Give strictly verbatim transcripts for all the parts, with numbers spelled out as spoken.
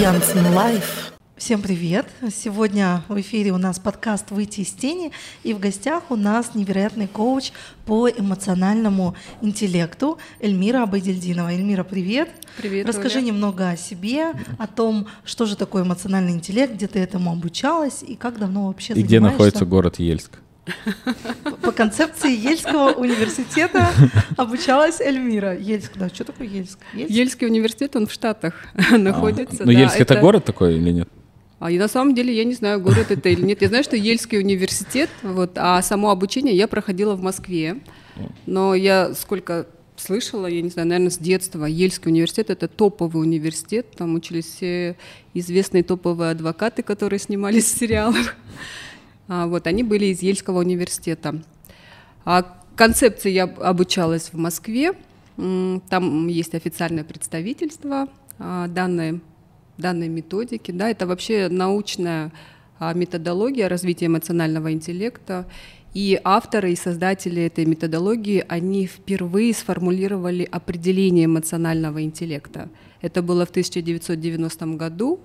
Янцен Live. Всем привет! Сегодня в эфире у нас подкаст «Выйти из тени», и в гостях у нас невероятный коуч по эмоциональному интеллекту Эльмира Абайдильдинова. Эльмира, привет! Привет! Расскажи Оля. Немного о себе, о том, что же такое эмоциональный интеллект, где ты этому обучалась и как давно вообще и занимаешься. И где находится город Ельск? По концепции Йельского университета обучалась Эльмира. Ельск, да, что такое Ельск? Ельск? Ельский университет, он в Штатах находится. Но да, Ельск — это... это город такой или нет? А и на самом деле я не знаю, город это или нет. Я знаю, что Йельский университет, вот, а само обучение я проходила в Москве. Но я сколько слышала, я не знаю, наверное, с детства, Йельский университет — это топовый университет. Там учились все известные топовые адвокаты, которые снимались в сериалах. А, вот, они были из Йельского университета. А концепции я обучалась в Москве. Там есть официальное представительство данной данной методики, да, это вообще научная методология развития эмоционального интеллекта, и авторы и создатели этой методологии, они впервые сформулировали определение эмоционального интеллекта. Это было в тысяча девятьсот девяностом году,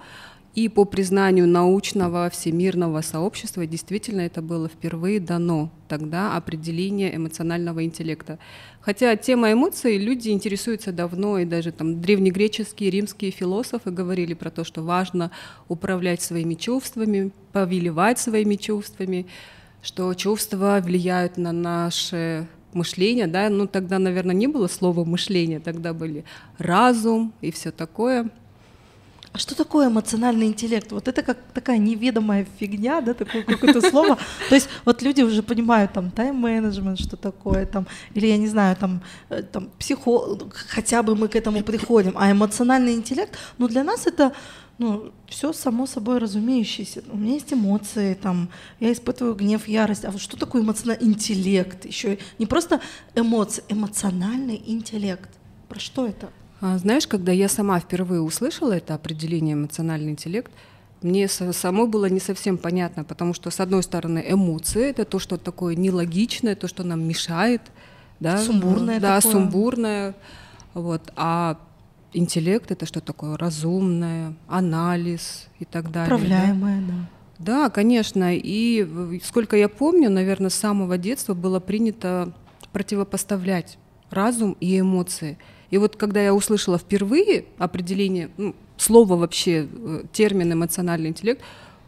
и по признанию научного всемирного сообщества действительно это было впервые дано тогда определение эмоционального интеллекта. Хотя тема эмоций люди интересуются давно, и даже там древнегреческие, римские философы говорили про то, что важно управлять своими чувствами, повелевать своими чувствами, что чувства влияют на наше мышление, да, ну тогда, наверное, не было слова мышление, тогда были разум и все такое. А что такое эмоциональный интеллект? Вот это как такая неведомая фигня, да, такое какое-то слово. То есть вот люди уже понимают там тайм-менеджмент, что такое там, или я не знаю, там, там психолог, хотя бы мы к этому приходим. А эмоциональный интеллект, ну для нас это, ну, все само собой разумеющееся. У меня есть эмоции, там, я испытываю гнев, ярость. А вот что такое эмоциональный интеллект? Еще не просто эмоции, эмоциональный интеллект. Про что это? Знаешь, когда я сама впервые услышала это определение «эмоциональный интеллект», мне само было не совсем понятно, потому что, с одной стороны, эмоции — это то, что такое нелогичное, то, что нам мешает. Да? Сумбурное да, такое. Да, сумбурное. Вот. А интеллект — это что такое? Разумное, анализ и так далее. Управляемое, да. да. Да, конечно. И сколько я помню, наверное, с самого детства было принято противопоставлять разум и эмоции. И вот когда я услышала впервые определение, ну, слово вообще, термин «эмоциональный интеллект»,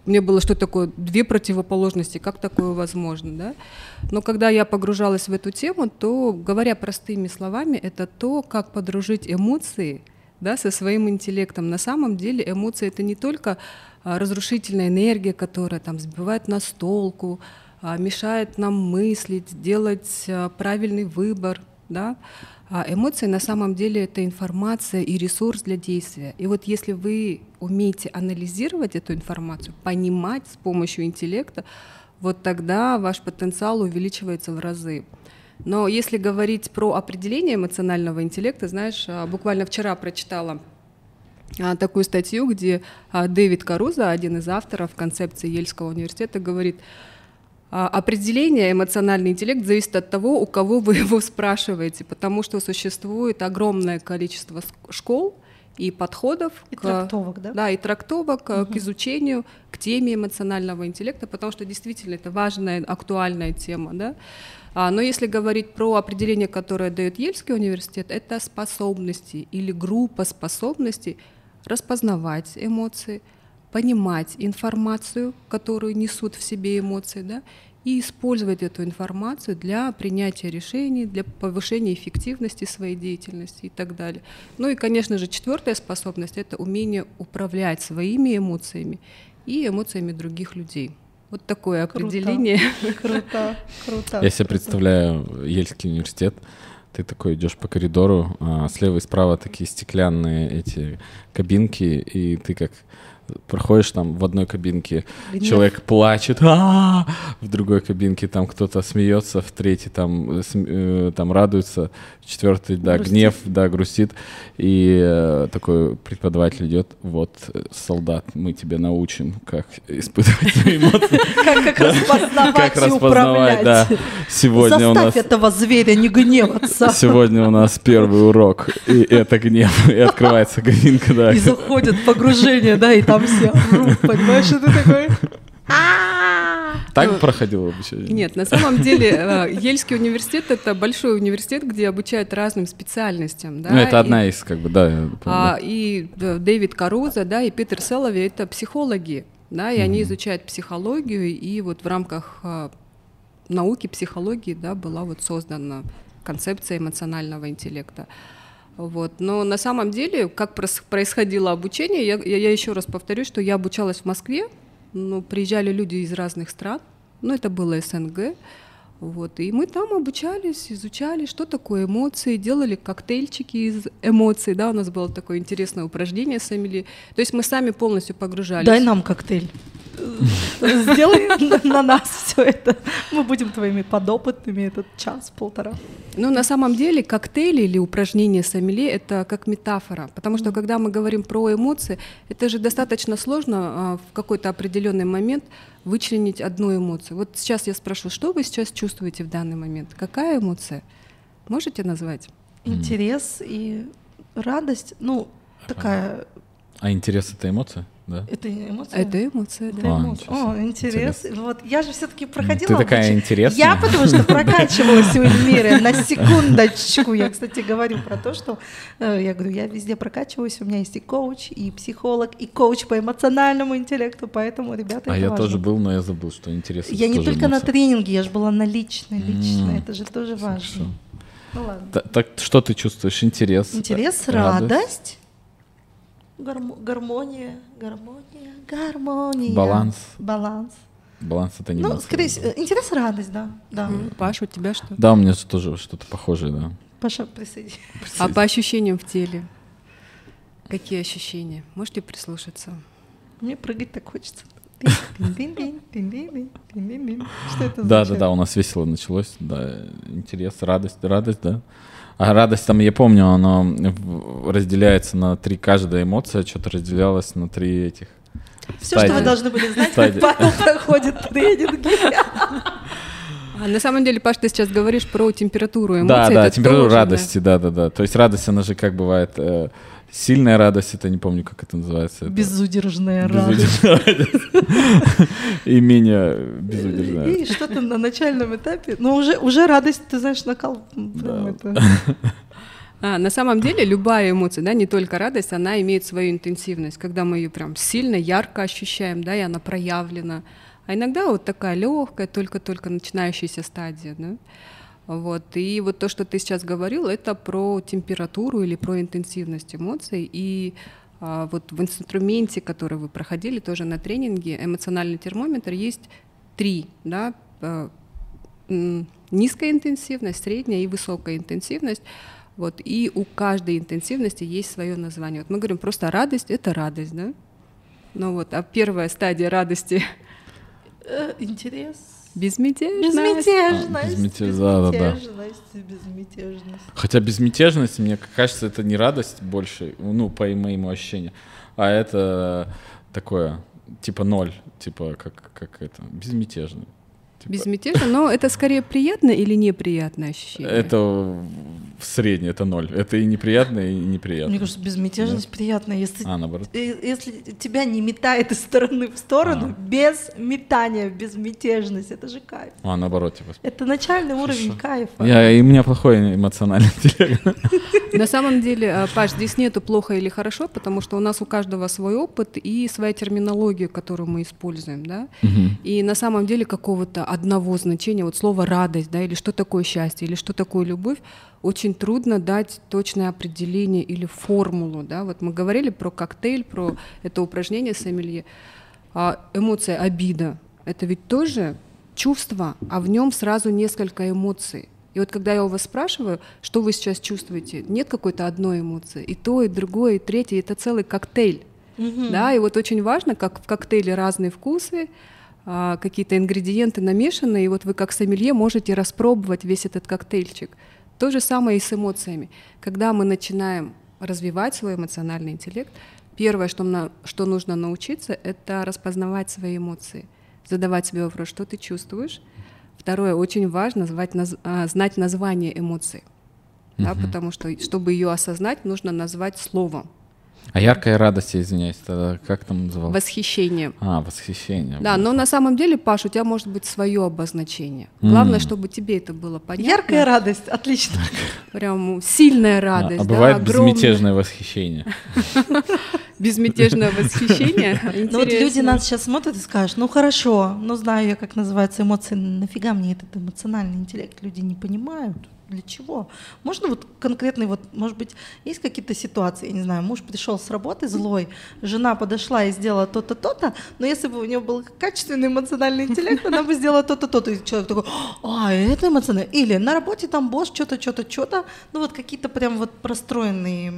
у меня было что такое, две противоположности, как такое возможно, да? Но когда я погружалась в эту тему, то, говоря простыми словами, это то, как подружить эмоции, да, со своим интеллектом. На самом деле эмоции — это не только разрушительная энергия, которая там сбивает нас с толку, мешает нам мыслить, делать правильный выбор, да? А эмоции на самом деле это информация и ресурс для действия. И вот если вы умеете анализировать эту информацию, понимать с помощью интеллекта, вот тогда ваш потенциал увеличивается в разы. Но если говорить про определение эмоционального интеллекта, знаешь, буквально вчера прочитала такую статью, где Дэвид Карузо, один из авторов концепции Йельского университета, говорит: определение эмоциональный интеллект зависит от того, у кого вы его спрашиваете, потому что существует огромное количество школ и подходов и к, трактовок, да? Да, и трактовок угу. к изучению, к теме эмоционального интеллекта, потому что действительно это важная, актуальная тема. Да? А, но если говорить про определение, которое дает Йельский университет, это способности или группа способностей распознавать эмоции, понимать информацию, которую несут в себе эмоции, да, и использовать эту информацию для принятия решений, для повышения эффективности своей деятельности и так далее. Ну и, конечно же, четвертая способность — это умение управлять своими эмоциями и эмоциями других людей. Вот такое круто. Определение. Круто, круто. Я себе представляю Йельский университет. Ты такой идешь по коридору, а слева и справа такие стеклянные эти кабинки, и ты как проходишь там в одной кабинке, гнев. Человек плачет, а-а-а! В другой кабинке там кто-то смеется, в третьей там, э, там радуется, в четвертой, да, грустит. Гнев, да, грустит. И э, такой преподаватель идет, вот, солдат, мы тебя научим, как испытывать свои эмоции. Как распознавать и управлять. Заставь этого зверя не гневаться. Сегодня у нас первый урок, и это гнев, и открывается кабинка, да. И заходит погружение, да, и там все врут, понимаешь, и ты такой... Так проходило обучение? Нет, на самом деле Йельский университет — это большой университет, где обучают разным специальностям. Да? Ну, это одна и, из, как бы, да. А, и Дэвид Карузо, да, и Питер Селови — это психологи, да, и mm-hmm. они изучают психологию, и вот в рамках а, науки психологии, да, была вот создана концепция эмоционального интеллекта. Вот. Но на самом деле, как происходило обучение, я, я, я еще раз повторю, что я обучалась в Москве, ну, приезжали люди из разных стран, ну, это было СНГ, вот, и мы там обучались, изучали, что такое эмоции, делали коктейльчики из эмоций, да, у нас было такое интересное упражнение сомелье, то есть мы сами полностью погружались. Дай нам коктейль, сделай на нас все это, мы будем твоими подопытными этот час-полтора. Ну, на самом деле, коктейли или упражнения сомелье — это как метафора, потому что, когда мы говорим про эмоции, это же достаточно сложно в какой-то определенный момент вычленить одну эмоцию. Вот сейчас я спрошу, что вы сейчас чувствуете в данный момент? Какая эмоция? Можете назвать? Интерес и радость, ну, такая... А интерес — это эмоция? Да? Это эмоция? Это эмоция, да. А, эмоция. О, интерес. интерес. Вот. Я же все-таки проходила. Ты такая интересная. Я потому что прокачивалась у Эльмиры на секундочку. Я, кстати, говорю про то, что я говорю, я везде прокачиваюсь, у меня есть и коуч, и психолог, и коуч по эмоциональному интеллекту, поэтому, ребята, это важно. А я тоже был, но я забыл, что интересно. Я не только на тренинге, я же была на личной, личной, это же тоже важно. Так что ты чувствуешь? Интерес? Интерес, радость. Гармония, гармония, гармония. Баланс. Баланс. Баланс — это не... Ну, скорее всего, интерес, радость, да. да. Паша, у тебя что? Да, у меня тоже что-то похожее, да. Паша, присоединяйся. А по ощущениям в теле? Какие ощущения? Можете прислушаться? Мне прыгать так хочется. Что это за... Да, да, да, у нас весело началось. Да, интерес, радость, радость, да. А радость там, я помню, она разделяется на три, каждая эмоция что-то разделялась на три этих Все, стадии. Что вы должны были знать, стадии. Как Павел проходит тренинги. На самом деле, Паш, ты сейчас говоришь про температуру эмоций. Да, да, температуру радости, да-да-да. То есть радость, она же как бывает... Сильная радость, это не помню, как это называется. Безудержная это... радость. И менее безудержная. И что-то на начальном этапе. Но уже, уже радость, ты знаешь, накал. Да. Это... А, на самом деле любая эмоция, да, не только радость, она имеет свою интенсивность. Когда мы ее прям сильно, ярко ощущаем, да, и она проявлена. А иногда вот такая легкая, только-только начинающаяся стадия, да. Вот. И вот то, что ты сейчас говорил, это про температуру или про интенсивность эмоций. И а, вот в инструменте, который вы проходили тоже на тренинге, эмоциональный термометр, есть три, да, а, низкая интенсивность, средняя и высокая интенсивность. Вот. И у каждой интенсивности есть свое название. Вот мы говорим просто радость — это радость, да? Ну вот, а первая стадия радости... Интерес. Безмятежность. Безмятежность. А, безмятеж... да, да, да. Безмятежность. Хотя безмятежность, мне кажется, это не радость больше, ну, по моему ощущению, а это такое, типа ноль, типа как, как это, безмятежный. Типа... Безмятежно, но это скорее приятное или неприятное ощущение? Это среднее, это ноль. Это и неприятное, и неприятное. Мне кажется, безмятежность да. приятная. Если, а, наоборот. Если тебя не метает из стороны в сторону, а. без метания, безмятежность, это же кайф. А, наоборот. Типа. Это начальный Хорошо. Уровень кайфа. Я, и у меня плохой эмоциональный интеллект. На самом деле, Паш, здесь нету плохо или хорошо, потому что у нас у каждого свой опыт и своя терминология, которую мы используем. Да? Угу. И на самом деле какого-то одного значения, вот слово «радость», да, или что такое счастье, или что такое любовь, очень трудно дать точное определение или формулу, да, вот мы говорили про коктейль, про это упражнение сомелье, а эмоция обида, это ведь тоже чувство, а в нем сразу несколько эмоций, и вот когда я у вас спрашиваю, что вы сейчас чувствуете, нет какой-то одной эмоции, и то, и другое, и третье, это целый коктейль. Mm-hmm. Да, и вот очень важно, как в коктейле разные вкусы, какие-то ингредиенты намешаны, и вот вы как сомелье можете распробовать весь этот коктейльчик. То же самое и с эмоциями. Когда мы начинаем развивать свой эмоциональный интеллект, первое, что, на, что нужно научиться, это распознавать свои эмоции, задавать себе вопрос, что ты чувствуешь. Второе, очень важно звать, наз, знать название эмоции, uh-huh. да, потому что, чтобы ее осознать, нужно назвать словом. А яркая радость, извиняюсь, тогда как там называлось? Восхищение. А, восхищение. Да, но на самом деле, Паш, у тебя может быть свое обозначение. Главное, mm. чтобы тебе это было понятно. Яркая радость, отлично. Прям сильная радость. А, а бывает да, безмятежное восхищение. Безмятежное восхищение? Ну вот люди нас сейчас смотрят и скажут, ну хорошо, ну знаю я, как называются эмоции, нафига мне этот эмоциональный интеллект, люди не понимают. Для чего? Можно вот конкретный, вот, может быть, есть какие-то ситуации, я не знаю, муж пришел с работы злой, жена подошла и сделала то-то, то-то, но если бы у нее был качественный эмоциональный интеллект, она бы сделала то-то, то-то, и человек такой, а, это эмоционально, или на работе там босс, что-то, что-то, что-то, ну вот какие-то прям вот простроенные,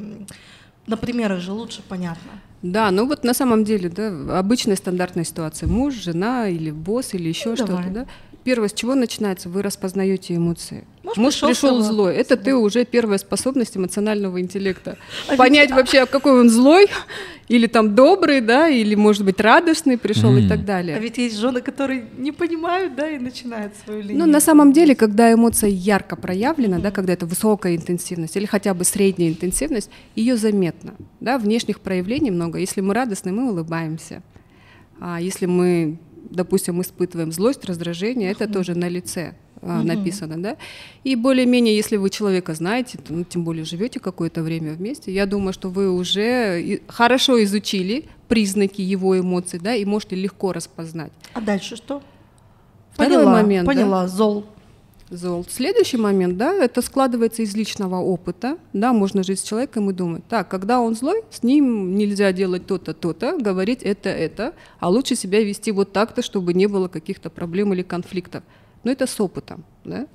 на примерах же лучше понятно. Да, ну вот на самом деле, да, обычная стандартная ситуация, муж, жена, или босс, или еще ну, что-то, да. Первое, с чего начинается, вы распознаете эмоции. Может, муж пришел, пришел злой. Это ты уже первая способность эмоционального интеллекта. А понять ведь... вообще, какой он злой, или там добрый, да, или, может быть, радостный пришел mm. и так далее. А ведь есть жены, которые не понимают, да, и начинают свою линию. Ну, на самом деле, когда эмоция ярко проявлена, mm. да, когда это высокая интенсивность или хотя бы средняя интенсивность, ее заметно. Да, внешних проявлений много. Если мы радостны, мы улыбаемся. А если мы... допустим, испытываем злость, раздражение, это тоже на лице а, написано, да. И более-менее, если вы человека знаете, то, ну, тем более живете какое-то время вместе, я думаю, что вы уже хорошо изучили признаки его эмоций, да, и можете легко распознать. А дальше что? Второй поняла, момент, поняла, да? зол. Зол. Следующий момент, да, это складывается из личного опыта, да, можно жить с человеком и думать, так, когда он злой, с ним нельзя делать то-то, то-то, говорить это-это, а лучше себя вести вот так-то, чтобы не было каких-то проблем или конфликтов. Но это с опытом, да.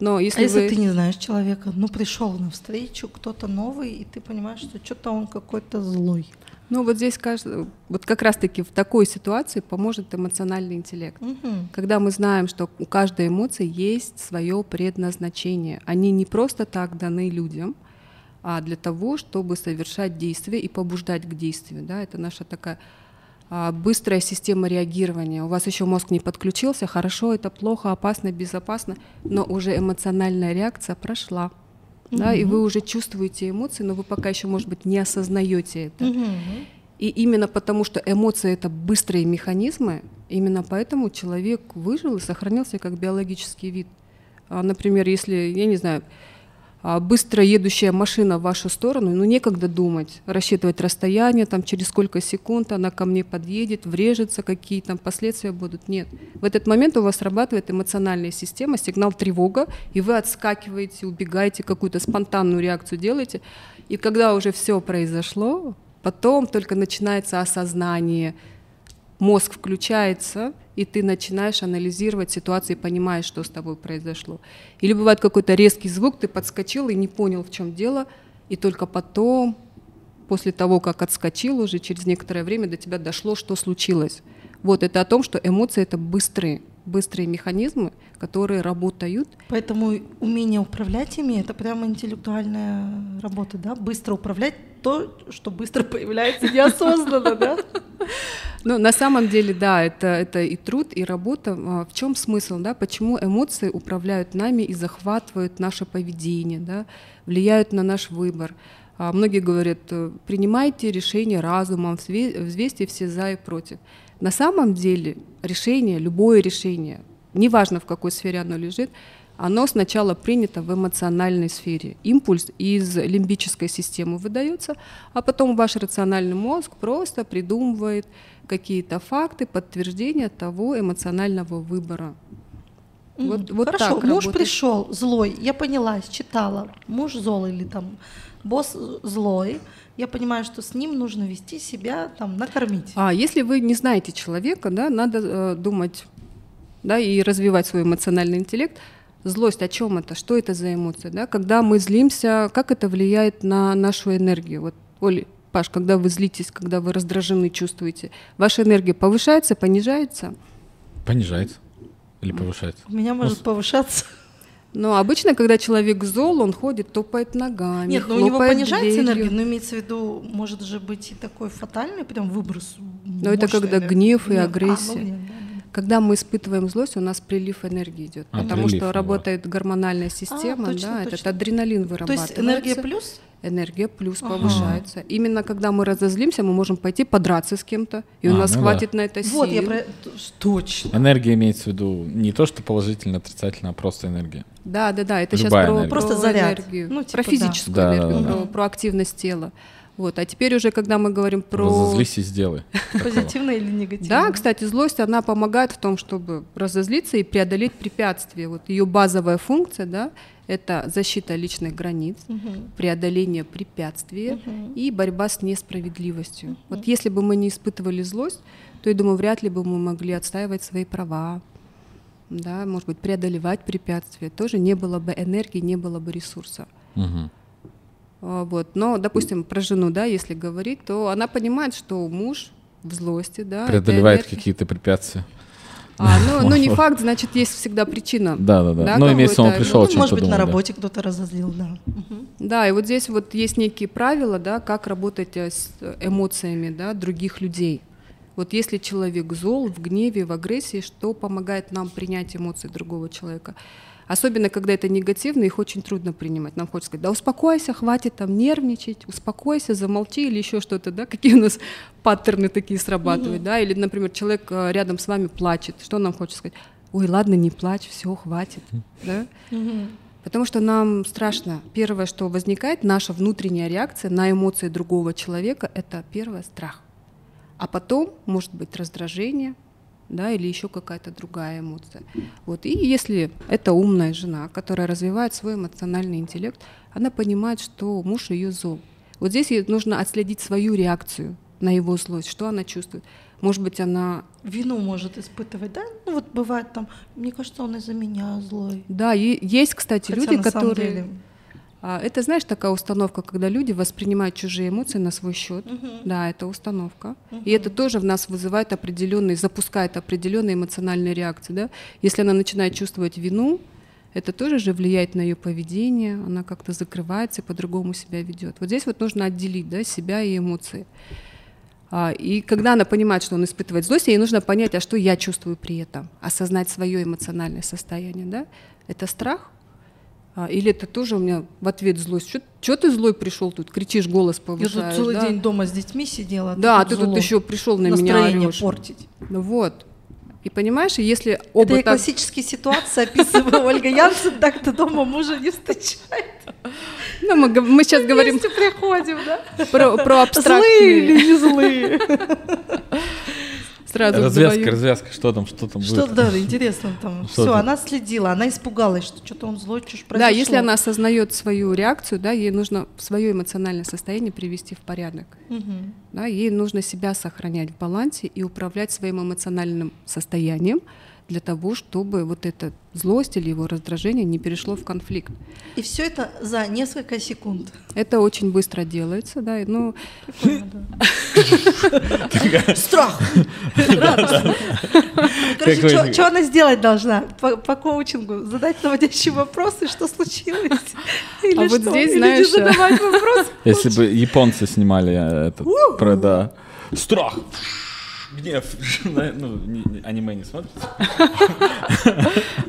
Но если а если вы... ты не знаешь человека, ну пришел навстречу кто-то новый, и ты понимаешь, что что-то он какой-то злой. Ну вот здесь, кажется, вот как раз-таки в такой ситуации поможет эмоциональный интеллект. Угу. Когда мы знаем, что у каждой эмоции есть свое предназначение. Они не просто так даны людям, а для того, чтобы совершать действия и побуждать к действию. Да? Это наша такая а, быстрая система реагирования. У вас еще мозг не подключился, хорошо, это плохо, опасно, безопасно, но уже эмоциональная реакция прошла. Да, mm-hmm. и вы уже чувствуете эмоции, но вы пока еще, может быть, не осознаете это. Mm-hmm. И именно потому, что эмоции — это быстрые механизмы, именно поэтому человек выжил и сохранился как биологический вид. А, например, если, я не знаю, быстро едущая машина в вашу сторону, ну некогда думать, рассчитывать расстояние, там, через сколько секунд она ко мне подъедет, врежется, какие там последствия будут. Нет. В этот момент у вас срабатывает эмоциональная система, сигнал тревога, и вы отскакиваете, убегаете, какую-то спонтанную реакцию делаете. И когда уже все произошло, потом только начинается осознание, мозг включается, и ты начинаешь анализировать ситуацию и понимаешь, что с тобой произошло. Или бывает какой-то резкий звук, ты подскочил и не понял, в чем дело, и только потом, после того, как отскочил уже, через некоторое время до тебя дошло, что случилось. Вот это о том, что эмоции — это быстрые, быстрые механизмы, которые работают. Поэтому умение управлять ими — это прямо интеллектуальная работа, да? Быстро управлять то, что быстро появляется неосознанно, да? Ну, на самом деле, да, это, это и труд, и работа. В чем смысл, да? Почему эмоции управляют нами и захватывают наше поведение, да? Влияют на наш выбор. А многие говорят, принимайте решения разумом, взвесьте все за и против. На самом деле решение, любое решение, неважно в какой сфере оно лежит, оно сначала принято в эмоциональной сфере. Импульс из лимбической системы выдается, а потом ваш рациональный мозг просто придумывает какие-то факты, подтверждения того эмоционального выбора. Mm-hmm. Вот, вот хорошо, так муж работает. Пришел злой, я поняла, считала, муж злой или там босс злой, я понимаю, что с ним нужно вести себя, там, накормить. А если вы не знаете человека, да, надо э, думать, да, и развивать свой эмоциональный интеллект. Злость, о чем это, что это за эмоции, да? Когда мы злимся, как это влияет на нашу энергию? Вот, Оль, Паш, когда вы злитесь, когда вы раздражены, чувствуете, ваша энергия повышается, понижается? Понижается или повышается? У меня может ну, повышаться. Но обычно, когда человек зол, он ходит, топает ногами. Нет, но у него понижается дверью. Энергия, но имеется в виду, может же быть и такой фатальный прям выброс. Но это когда энергии. Гнев и гнев. агрессия. А, ну, нет, да. Когда мы испытываем злость, у нас прилив энергии идет, а, потому прилив, что работает да. гормональная система, а, точно, да, точно. этот адреналин вырабатывается. То есть энергия плюс? Энергия плюс ага. повышается. Именно когда мы разозлимся, мы можем пойти подраться с кем-то, и а, у нас ну хватит да. на это сил. Вот я про... Точно. Энергия имеется в виду не то, что положительно, отрицательно, а просто энергия. Да, да, да. Это Любая сейчас про, просто про заряд. Энергию, ну, типа, про физическую да. энергию, да, да, про, да. про активность тела. Вот. А теперь уже, когда мы говорим про... Разозлись и сделай. Позитивно или негативно? Да, кстати, злость, она помогает в том, чтобы разозлиться и преодолеть препятствия. Вот ее базовая функция, да, это защита личных границ, угу. преодоление препятствий угу. и борьба с несправедливостью. Угу. Вот если бы мы не испытывали злость, то, я думаю, вряд ли бы мы могли отстаивать свои права, да, может быть, преодолевать препятствия. Тоже не было бы энергии, не было бы ресурса. Угу. Вот. Но, допустим, про жену, да, если говорить, то она понимает, что муж в злости, да, преодолевает какие-то препятствия. А, ну, ну, не факт, значит, есть всегда причина. Да, да, да. да ну, имеется, он пришел, ну, чем-то может быть, думал, на работе да. кто-то разозлил, да. Угу. Да, и вот здесь вот есть некие правила, да, как работать с эмоциями, да, других людей. Вот если человек зол, в гневе, в агрессии, что помогает нам принять эмоции другого человека? Особенно, когда это негативно, их очень трудно принимать. Нам хочется сказать, да успокойся, хватит там нервничать, успокойся, замолчи или еще что-то, да, какие у нас паттерны такие срабатывают, mm-hmm. да, или, например, человек рядом с вами плачет, что нам хочется сказать? Ой, ладно, не плачь, все, хватит, mm-hmm. да, mm-hmm. потому что нам страшно. Первое, что возникает, наша внутренняя реакция на эмоции другого человека, это первое — страх, а потом, может быть, раздражение, да, или еще какая-то другая эмоция. Вот. И если это умная жена, которая развивает свой эмоциональный интеллект, она понимает, что муж ее зол. Вот здесь ей нужно отследить свою реакцию на его злость, что она чувствует. Может быть, она... Вину может испытывать, да? Ну вот бывает там, мне кажется, он из-за меня злой. Да, и есть, кстати, Хотя люди, на самом которые... деле... Это, знаешь, такая установка, когда люди воспринимают чужие эмоции на свой счет. Uh-huh. Да, это установка. Uh-huh. И это тоже в нас вызывает определенные, запускает определенные эмоциональные реакции. Да? Если она начинает чувствовать вину, это тоже же влияет на ее поведение, она как-то закрывается и по-другому себя ведет. Вот здесь вот нужно отделить, да, себя и эмоции. А, и когда она понимает, что он испытывает злость, ей нужно понять, а что я чувствую при этом, осознать свое эмоциональное состояние. Да? Это страх. Или это тоже у меня в ответ злость. Чего ты злой пришел тут? Кричишь, голос повышаешь. Я тут целый да? день дома с детьми сидела. А да, ты, ты тут еще пришел на Настроение меня Настроение портить. Вот. И понимаешь, если оба Это я так... классические ситуации описываю, Ольга Янцен, так-то дома мужа не встречает. Ну, мы, мы сейчас говорим... Вместе приходим, да? Про, про абстрактные. Злые или не злые? Сразу развязка, вдвоем. развязка, что там, что там что, будет. Да, интересно там. Что Все, там? Она следила, она испугалась, что что-то он злой, чушь произошло. Да, если она осознает свою реакцию, да, ей нужно свое эмоциональное состояние привести в порядок. Угу. Да, ей нужно себя сохранять в балансе и управлять своим эмоциональным состоянием для того, чтобы вот эта злость или его раздражение не перешло в конфликт. И все это за несколько секунд. Это очень быстро делается, да. Ну... Страх! Короче, что она сделать должна? По коучингу задать наводящие вопросы, что случилось? Или что? Или задавать вопросы? Если бы японцы снимали этот про страх. Гнев. Ну, аниме не смотрит?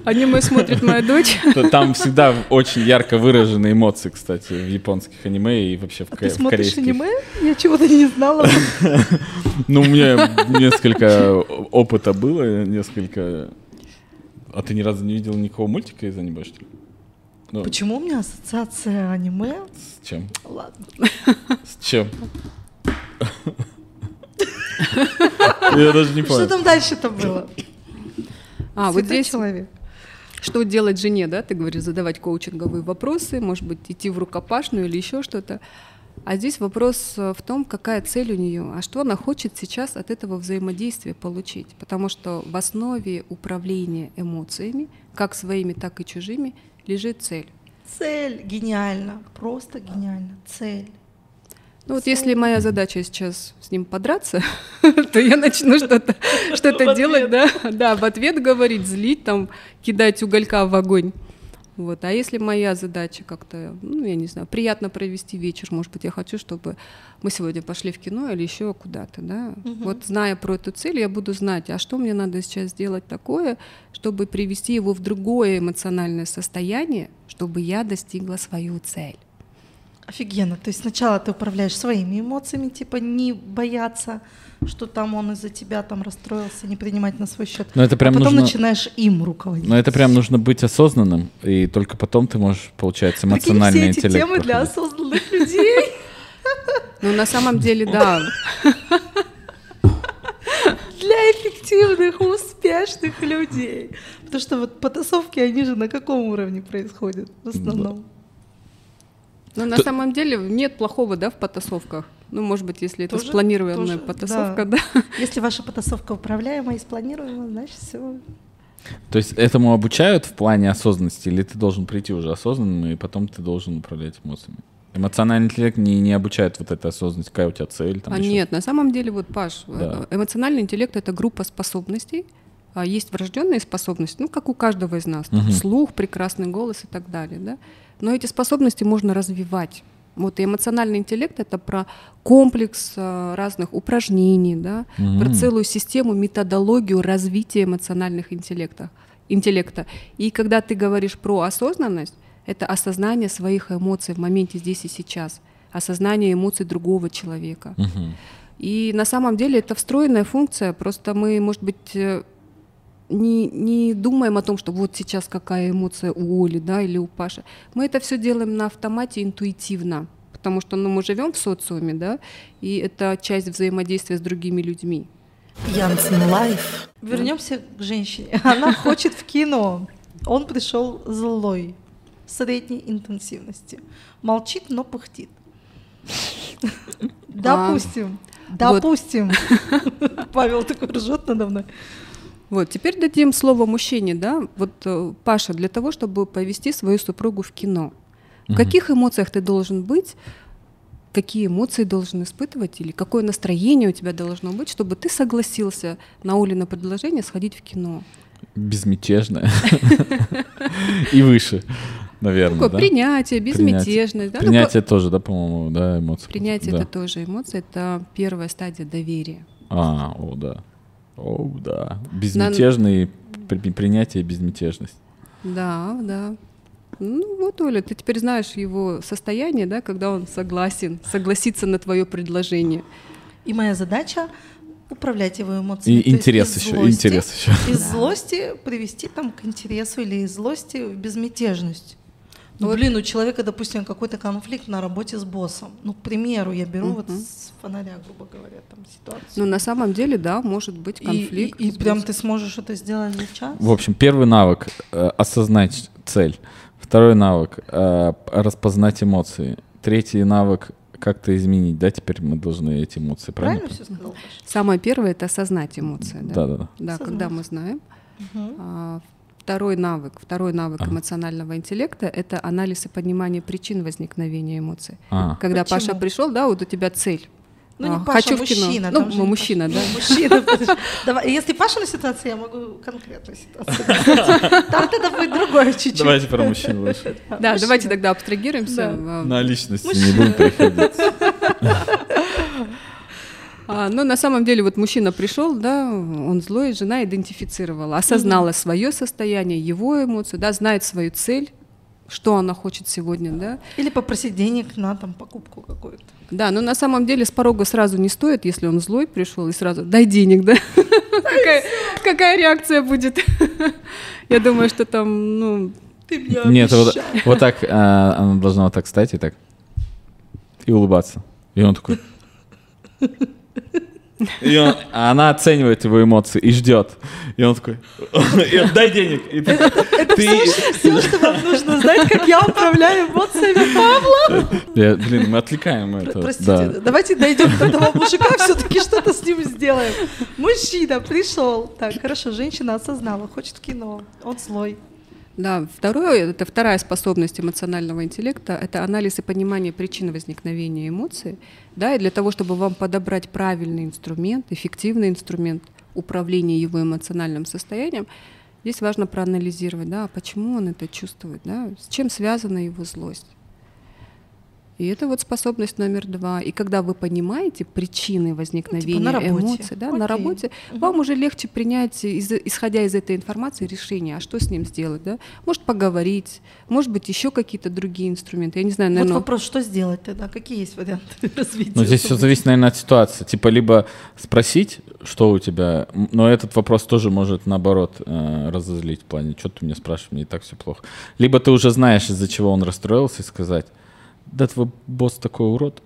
Аниме смотрит моя дочь. Там всегда очень ярко выражены эмоции, кстати, в японских аниме и вообще в корейских. А ты смотришь аниме? Я чего-то не знала. Ну, у меня несколько опыта было, несколько... А ты ни разу не видел никакого мультика из аниме, что ли? Почему у меня ассоциация аниме? С чем? Ладно. С чем? Я даже не понял. Что там дальше-то было? А, вот здесь человек. Что делать жене, да? Ты говоришь, задавать коучинговые вопросы, может быть, идти в рукопашную или еще что-то. А здесь вопрос в том, какая цель у нее, а что она хочет сейчас от этого взаимодействия получить. Потому что в основе управления эмоциями, как своими, так и чужими, лежит цель. Цель гениально, просто гениально. Цель. Ну вот если моя задача сейчас с ним подраться, то я начну что-то что-то делать, да, да, в ответ говорить, злить, там, кидать уголька в огонь. Вот. А если моя задача как-то, ну, я не знаю, приятно провести вечер, может быть, я хочу, чтобы мы сегодня пошли в кино или еще куда-то, да. Угу. Вот зная про эту цель, я буду знать, а что мне надо сейчас сделать такое, чтобы привести его в другое эмоциональное состояние, чтобы я достигла свою цель. Офигенно. То есть сначала ты управляешь своими эмоциями, типа не бояться, что там он из-за тебя там расстроился, не принимать на свой счет. Но это прям а потом нужно... начинаешь им руководить. Но это прям нужно быть осознанным, и только потом ты можешь, получается, эмоциональный интеллект. Все эти темы проходит. Для осознанных людей. Ну, на самом деле, да. Для эффективных, успешных людей. Потому что вот потасовки, они же на каком уровне происходят в основном? Но на самом деле нет плохого, да, в потасовках. Ну, может быть, если тоже, это спланированная тоже, потасовка, да. да. Если ваша потасовка управляемая и спланированная, значит, все. То есть этому обучают в плане осознанности, или ты должен прийти уже осознанным, и потом ты должен управлять эмоциями? Эмоциональный интеллект не, не обучает вот этой осознанности, какая у тебя цель. Там а еще. Нет, на самом деле, вот, Паш, да. эмоциональный интеллект — это группа способностей. Есть врожденные способности, ну, как у каждого из нас, угу. слух, прекрасный голос и так далее, да. Но эти способности можно развивать. Вот, и эмоциональный интеллект — это про комплекс разных упражнений, да, mm-hmm. про целую систему, методологию развития эмоциональных интеллектов, интеллекта. И когда ты говоришь про осознанность, это осознание своих эмоций в моменте здесь и сейчас, осознание эмоций другого человека. Mm-hmm. И на самом деле это встроенная функция, просто мы, может быть, Не, не думаем о том, что вот сейчас какая эмоция у Оли, да, или у Паши. Мы это все делаем на автомате интуитивно, потому что, ну, мы живем в социуме, да, и это часть взаимодействия с другими людьми. Янцен Live. Вернемся к женщине. Она хочет в кино. Он пришел злой, средней интенсивности. Молчит, но пыхтит. Допустим. Допустим. Павел такой ржет надо мной. Вот, теперь дадим слово мужчине, да, вот, Паша, для того, чтобы повести свою супругу в кино. В каких эмоциях ты должен быть, какие эмоции должен испытывать, или какое настроение у тебя должно быть, чтобы ты согласился на Олино предложение сходить в кино? Безмятежное и выше, наверное. Принятие, безмятежность. Принятие тоже, да, по-моему, да, эмоции. Принятие — это тоже эмоции, это первая стадия доверия. А, о, да. О, да. Безмятежные На... принятие, безмятежность. Да, да. Ну вот, Оля, ты теперь знаешь его состояние, да, когда он согласен, согласится на твое предложение. И моя задача — управлять его эмоциями. И интерес еще, злости, интерес еще. Из да. злости привести там к интересу или из злости в безмятежность. Ну, вот. Блин, у человека, допустим, какой-то конфликт на работе с боссом. Ну, к примеру, я беру uh-huh. вот с фонаря, грубо говоря, там ситуацию. Ну, на самом деле, да, может быть конфликт. И, и, и прям ты сможешь это сделать за час? В общем, первый навык э, — осознать цель. Второй навык э, — распознать эмоции. Третий навык — как-то изменить. Да, теперь мы должны эти эмоции, правильно? Правильно все сказал? Самое первое — это осознать эмоции. Да, да, да. Да, да, когда мы знаем. Uh-huh. А, Второй навык, второй навык а. эмоционального интеллекта — это анализ и понимание причин возникновения эмоций. А. Когда Почему? Паша пришел, да, вот у тебя цель. Ну, не а, Паша, хочу мужчина. В кино. Ну, мужчина, Паша. Да. Мужчина. Давай, если Паша на ситуации, я могу конкретную ситуацию. Там тогда будет другое чуть-чуть. Давайте про мужчину лучше. Да, мужчина. Давайте тогда абстрагируемся. Да. На личности не будем переходить. А, но на самом деле вот мужчина пришел, да, он злой, жена идентифицировала, осознала mm-hmm. свое состояние, его эмоцию, да, знает свою цель, что она хочет сегодня, да. Или попросить денег на там покупку какую-то. Да, но на самом деле с порога сразу не стоит, если он злой пришел и сразу дай денег, да. Какая реакция будет? Я думаю, что там, ну, ты меня обещаешь. Нет, вот так она должна вот так встать и так и улыбаться. И он такой. И он, а она оценивает его эмоции и ждет. И он такой, дай денег. И ты, это это ты... все, все, что вам нужно знать, как я управляю эмоциями Павла. Я, блин, мы отвлекаем Про- это. Простите, да. Давайте дойдем до того мужика, все-таки что-то с ним сделаем. Мужчина пришел. Так, хорошо, женщина осознала, хочет в кино. Он злой. Да, второе, это вторая способность эмоционального интеллекта, это анализ и понимание причин возникновения эмоций. Да, и для того, чтобы вам подобрать правильный инструмент, эффективный инструмент управления его эмоциональным состоянием, здесь важно проанализировать, да, почему он это чувствует, да, с чем связана его злость. И это вот способность номер два. И когда вы понимаете причины возникновения ну, типа эмоций да, на работе, угу. вам уже легче принять, исходя из этой информации, решение, а что с ним сделать. Да? Может, поговорить, может быть, еще какие-то другие инструменты. Я не знаю, наверное... Вот вопрос, что сделать тогда? Какие есть варианты развития? Ну, здесь все зависит, наверное, от ситуации. Типа либо спросить, что у тебя, но этот вопрос тоже может, наоборот, разозлить в плане, что ты меня спрашиваешь, мне и так все плохо. Либо ты уже знаешь, из-за чего он расстроился, и сказать... Да, твой босс такой урод.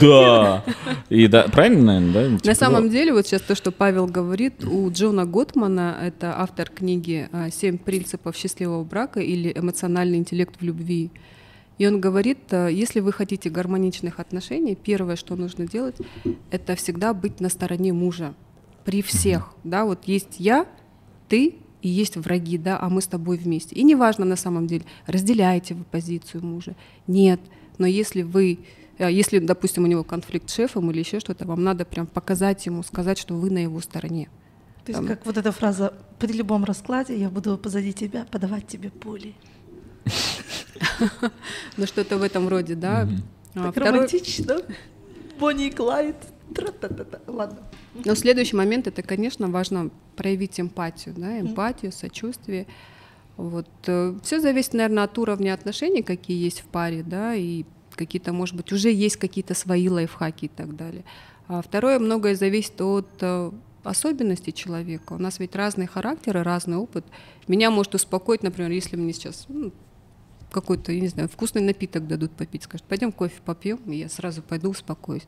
Да. И да, правильно, наверное, да? На самом деле, вот сейчас то, что Павел говорит, у Джона Готмана, это автор книги «Семь принципов счастливого брака» или «Эмоциональный интеллект в любви». И он говорит, если вы хотите гармоничных отношений, первое, что нужно делать, это всегда быть на стороне мужа. При всех. Да, вот есть я, ты, и есть враги, да, а мы с тобой вместе. И неважно на самом деле, разделяете вы позицию мужа, нет. Но если вы, если, допустим, у него конфликт с шефом или еще что-то, вам надо прям показать ему, сказать, что вы на его стороне. То Там. есть как вот эта фраза «при любом раскладе я буду позади тебя, подавать тебе пули». Ну что-то в этом роде, да. Так романтично. Бонни и Клайд. Ладно. Но следующий момент, это, конечно, важно проявить эмпатию, да, эмпатию, сочувствие. Вот. Все зависит, наверное, от уровня отношений, какие есть в паре, да, и какие-то, может быть, уже есть какие-то свои лайфхаки и так далее. А второе, многое зависит от особенностей человека. У нас ведь разные характеры, разный опыт. Меня может успокоить, например, если мне сейчас... Ну, какой-то, я не знаю, вкусный напиток дадут попить, скажут, пойдем кофе попьем, и я сразу пойду успокоюсь.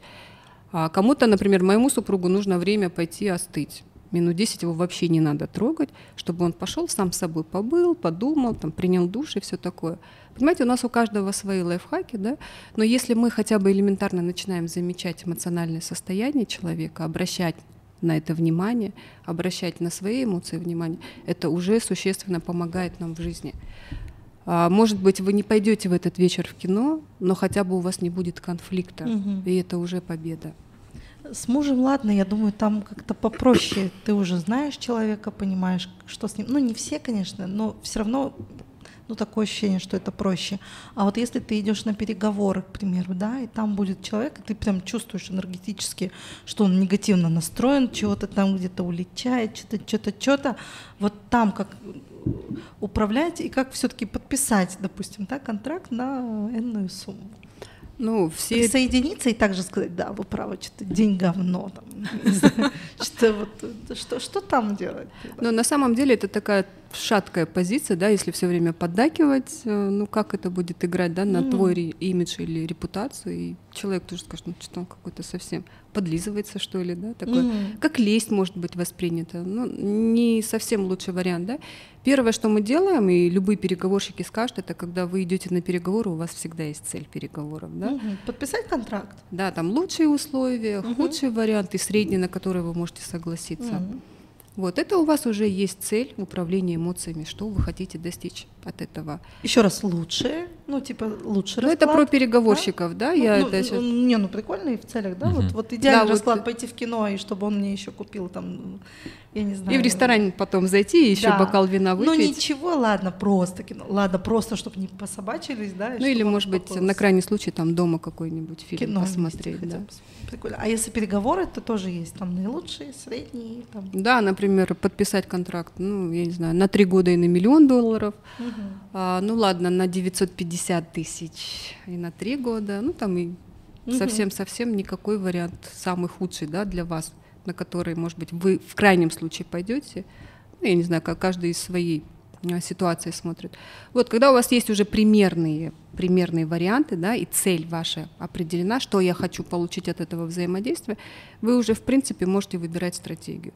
А кому-то, например, моему супругу нужно время пойти остыть. Минут десять его вообще не надо трогать, чтобы он пошел сам с собой побыл, подумал, там, принял душ и все такое. Понимаете, у нас у каждого свои лайфхаки, да? Но если мы хотя бы элементарно начинаем замечать эмоциональное состояние человека, обращать на это внимание, обращать на свои эмоции внимание, это уже существенно помогает нам в жизни. Может быть, вы не пойдете в этот вечер в кино, но хотя бы у вас не будет конфликта, угу. и это уже победа. С мужем, ладно, я думаю, там как-то попроще. Ты уже знаешь человека, понимаешь, что с ним. Ну, не все, конечно, но все равно ну, такое ощущение, что это проще. А вот если ты идешь на переговоры, к примеру, да, и там будет человек, и ты прям чувствуешь энергетически, что он негативно настроен, чего-то там где-то улетает, что-то, что-то, что-то. Вот там как... управлять и как все-таки подписать, допустим, да, контракт на энную сумму. Ну, все... Присоединиться и также сказать, да, вы правы, что-то день говно. Что там делать? Но на самом деле это такая шаткая позиция, да, если все время поддакивать, ну как это будет играть, да, на твой имидж или репутацию, и человек тоже скажет, ну что он какой-то совсем подлизывается, что ли, да, такое. Как лесть может быть воспринята, ну не совсем лучший вариант, да. Первое, что мы делаем, и любые переговорщики скажут, это когда вы идете на переговоры, у вас всегда есть цель переговоров. Да? Угу. Подписать контракт. Да, там лучшие условия, угу. худшие варианты, средние, на которые вы можете согласиться. Угу. Вот, это у вас уже есть цель управления эмоциями, что вы хотите достичь от этого. Еще раз, лучшие, ну типа лучший расклад. Ну это про переговорщиков, да? да? Ну, Я ну, это сейчас... Не, ну прикольно и в целях, да? Угу. Вот, вот идеальный да, расклад вот... пойти в кино, и чтобы он мне еще купил там... Я не знаю. И в ресторан потом зайти, и еще да. бокал вина выпить. Ну ничего, ладно, просто кино. Ладно, просто, чтобы не пособачились, да? Ну или, может быть, попался. на крайний случай там дома какой-нибудь фильм кино посмотреть. Да. Прикольно. А если переговоры, то тоже есть там наилучшие, средние? Там. Да, например, подписать контракт, ну, я не знаю, на три года и на миллион долларов. Угу. А, ну ладно, на девятьсот пятьдесят тысяч и на три года. Ну там и совсем-совсем угу. никакой вариант, самый худший, да, для вас, на которые, может быть, вы в крайнем случае пойдете. Ну, я не знаю, как каждый из своей ситуации смотрит. Вот, когда у вас есть уже примерные, примерные варианты, да, и цель ваша определена, что я хочу получить от этого взаимодействия, вы уже, в принципе, можете выбирать стратегию.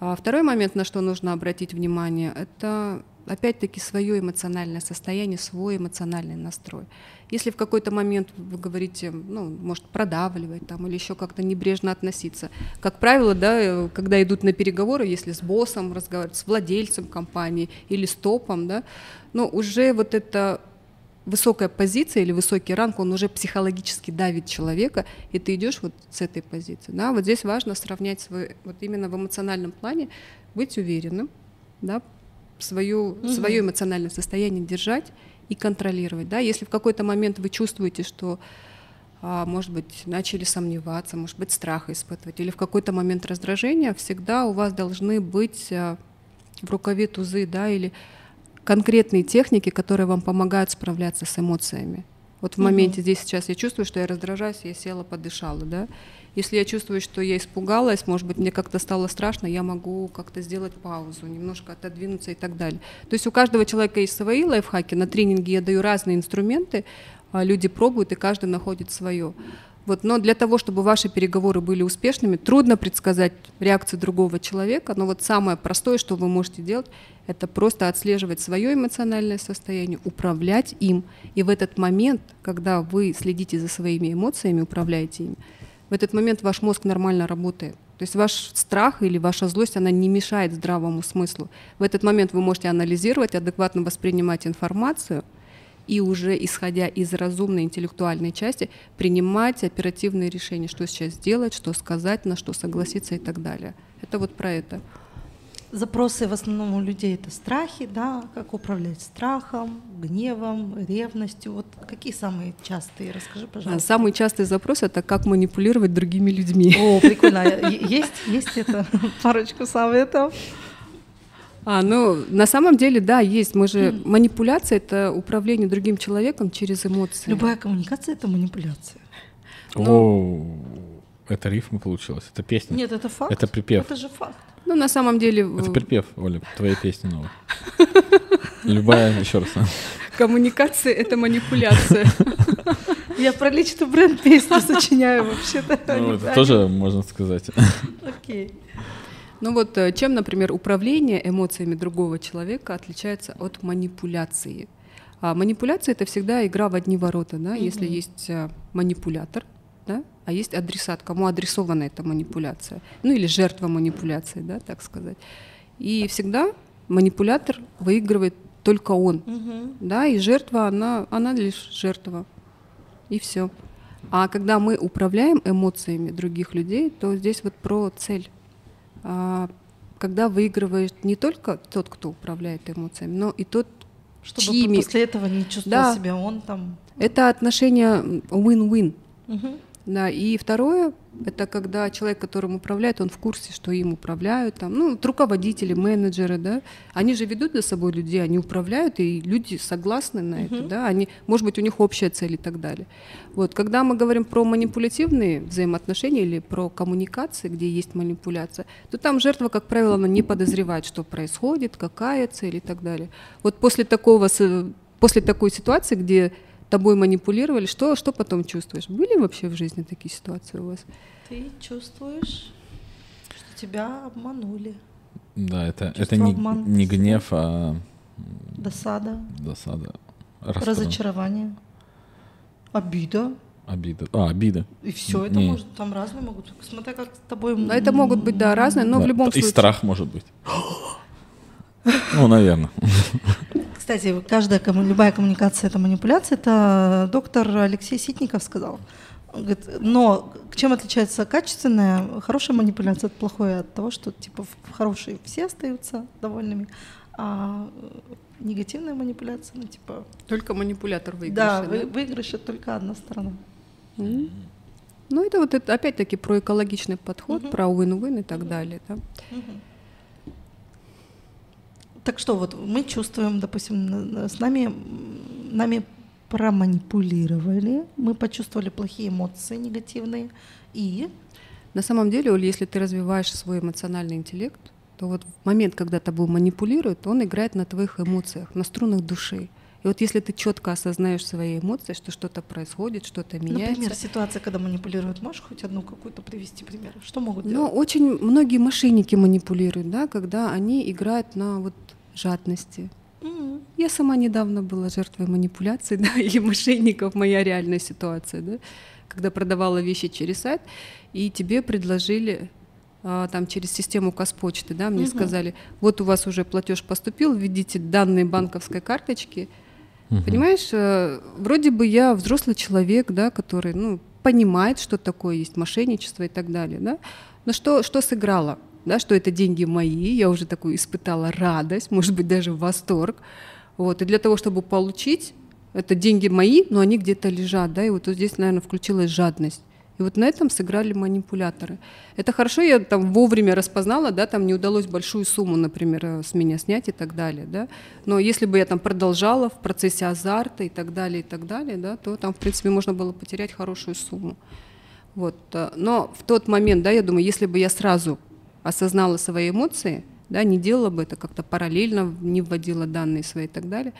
А второй момент, на что нужно обратить внимание, это опять-таки, свое эмоциональное состояние, свой эмоциональный настрой. Если в какой-то момент вы говорите, ну, может, продавливать там, или еще как-то небрежно относиться, как правило, да, когда идут на переговоры, если с боссом разговаривать, с владельцем компании или с топом, да, но уже вот эта высокая позиция или высокий ранг, он уже психологически давит человека, и ты идешь вот с этой позиции. Да, вот здесь важно сравнять свой, вот именно в эмоциональном плане, быть уверенным, да, свою, угу. свое эмоциональное состояние держать и контролировать. Да? Если в какой-то момент вы чувствуете, что, а, может быть, начали сомневаться, может быть, страх испытывать, или в какой-то момент раздражения, всегда у вас должны быть а, в рукаве тузы, да, или конкретные техники, которые вам помогают справляться с эмоциями. Вот в угу. моменте здесь сейчас я чувствую, что я раздражаюсь, я села, подышала, да. Если я чувствую, что я испугалась, может быть, мне как-то стало страшно, я могу как-то сделать паузу, немножко отодвинуться и так далее. То есть у каждого человека есть свои лайфхаки. На тренинге я даю разные инструменты, люди пробуют, и каждый находит свое. Вот, но для того, чтобы ваши переговоры были успешными, трудно предсказать реакцию другого человека, но вот самое простое, что вы можете делать, это просто отслеживать свое эмоциональное состояние, управлять им. И в этот момент, когда вы следите за своими эмоциями, управляете ими, в этот момент ваш мозг нормально работает. То есть ваш страх или ваша злость, она не мешает здравому смыслу. В этот момент вы можете анализировать, адекватно воспринимать информацию, и уже исходя из разумной интеллектуальной части принимать оперативные решения, что сейчас делать, что сказать, на что согласиться и так далее. Это вот про это. Запросы в основном у людей это страхи, да, как управлять страхом, гневом, ревностью. Вот какие самые частые? Расскажи, пожалуйста. Самый частый запрос — это как манипулировать другими людьми. О, прикольно. Есть, есть это парочку советов. А, ну, на самом деле, да, есть. Мы же манипуляция — это управление другим человеком через эмоции. Любая коммуникация — это манипуляция. Ну, о, это рифма получилась, это песня. Нет, это факт. Это припев. Это же факт. Ну, на самом деле. Это припев, Оля, твоя песня новая. Любая, еще раз. Коммуникация — это манипуляция. Я про личный бренд песню сочиняю вообще-то. Тоже можно сказать. Окей. Ну вот чем, например, управление эмоциями другого человека отличается от манипуляции? А манипуляция — это всегда игра в одни ворота, да? Mm-hmm. Если есть манипулятор, да? А есть адресат, кому адресована эта манипуляция, ну или жертва манипуляции, да, так сказать. И всегда манипулятор выигрывает только он, mm-hmm. да, и жертва, она, она лишь жертва, и все. А когда мы управляем эмоциями других людей, то здесь вот про цель. Когда выигрывает не только тот, кто управляет эмоциями, но и тот, чтобы чьими... после этого не чувствовал да. себя он там. Это отношение win-win. Угу. Да. И второе, это когда человек, которым управляет, он в курсе, что им управляют, там, ну, руководители, менеджеры, да, они же ведут за собой людей, они управляют, и люди согласны на угу. это, да, они, может быть, у них общая цель и так далее. Вот, когда мы говорим про манипулятивные взаимоотношения или про коммуникации, где есть манипуляция, то там жертва, как правило, она не подозревает, что происходит, какая цель и так далее. Вот после такого, после такой ситуации, где тобой манипулировали, что, что потом чувствуешь? Были вообще в жизни такие ситуации у вас? Ты чувствуешь, что тебя обманули. Да, это, это не, не гнев, а досада. Досада. Расстран. Разочарование. Обида. Обида. А, обида. И все это не. Может, там разные могут. Смотри, как с тобой. Да, это могут быть, да, разные, но да. в любом и случае. И страх может быть. Ну, наверное. Кстати, каждая, любая коммуникация — это манипуляция. Это доктор Алексей Ситников сказал. Говорит, но чем отличается качественная, хорошая манипуляция от плохой? От того, что типа хорошие все остаются довольными, а негативная манипуляция, ну типа… Только манипулятор выигрыша. Да, да? выигрыша только одна сторона. Mm-hmm. Ну это вот это, опять-таки про экологичный подход, mm-hmm. про win-win и так mm-hmm. далее. Да? Mm-hmm. Так что вот мы чувствуем, допустим, с нами, нами проманипулировали, мы почувствовали плохие эмоции негативные. И на самом деле, Оль, если ты развиваешь свой эмоциональный интеллект, то вот в момент, когда тобой манипулируют, он играет на твоих эмоциях, на струнах души. И вот если ты четко осознаешь свои эмоции, что что-то происходит, что-то меняется. Например, ситуация, когда манипулируют, можешь хоть одну какую-то привести пример? Что могут делать? Ну, очень многие мошенники манипулируют, да, когда они играют на вот жадности, Ну, я сама недавно была жертвой манипуляций, да, или мошенников, моя реальная ситуация, да, когда продавала вещи через сайт, и тебе предложили а, там через систему Казпочты, да, мне угу. сказали, вот у вас уже платеж поступил, введите данные банковской карточки. Угу. Понимаешь, э, вроде бы я взрослый человек, да, который, ну, понимает, что такое есть мошенничество и так далее, да, но что, что сыграло? Да, что это деньги мои, я уже такую испытала радость, может быть, даже восторг. Вот. И для того, чтобы получить, это деньги мои, но они где-то лежат. Да? И вот здесь, наверное, включилась жадность. И вот на этом сыграли манипуляторы. Это хорошо, я там вовремя распознала, да, там не удалось большую сумму, например, с меня снять и так далее. Да? Но если бы я там продолжала в процессе азарта и так далее, и так далее, да, то там, в принципе, можно было потерять хорошую сумму. Вот. Но в тот момент, да, я думаю, если бы я сразу осознала свои эмоции, да, не делала бы это как-то параллельно, не вводила данные свои и так далее,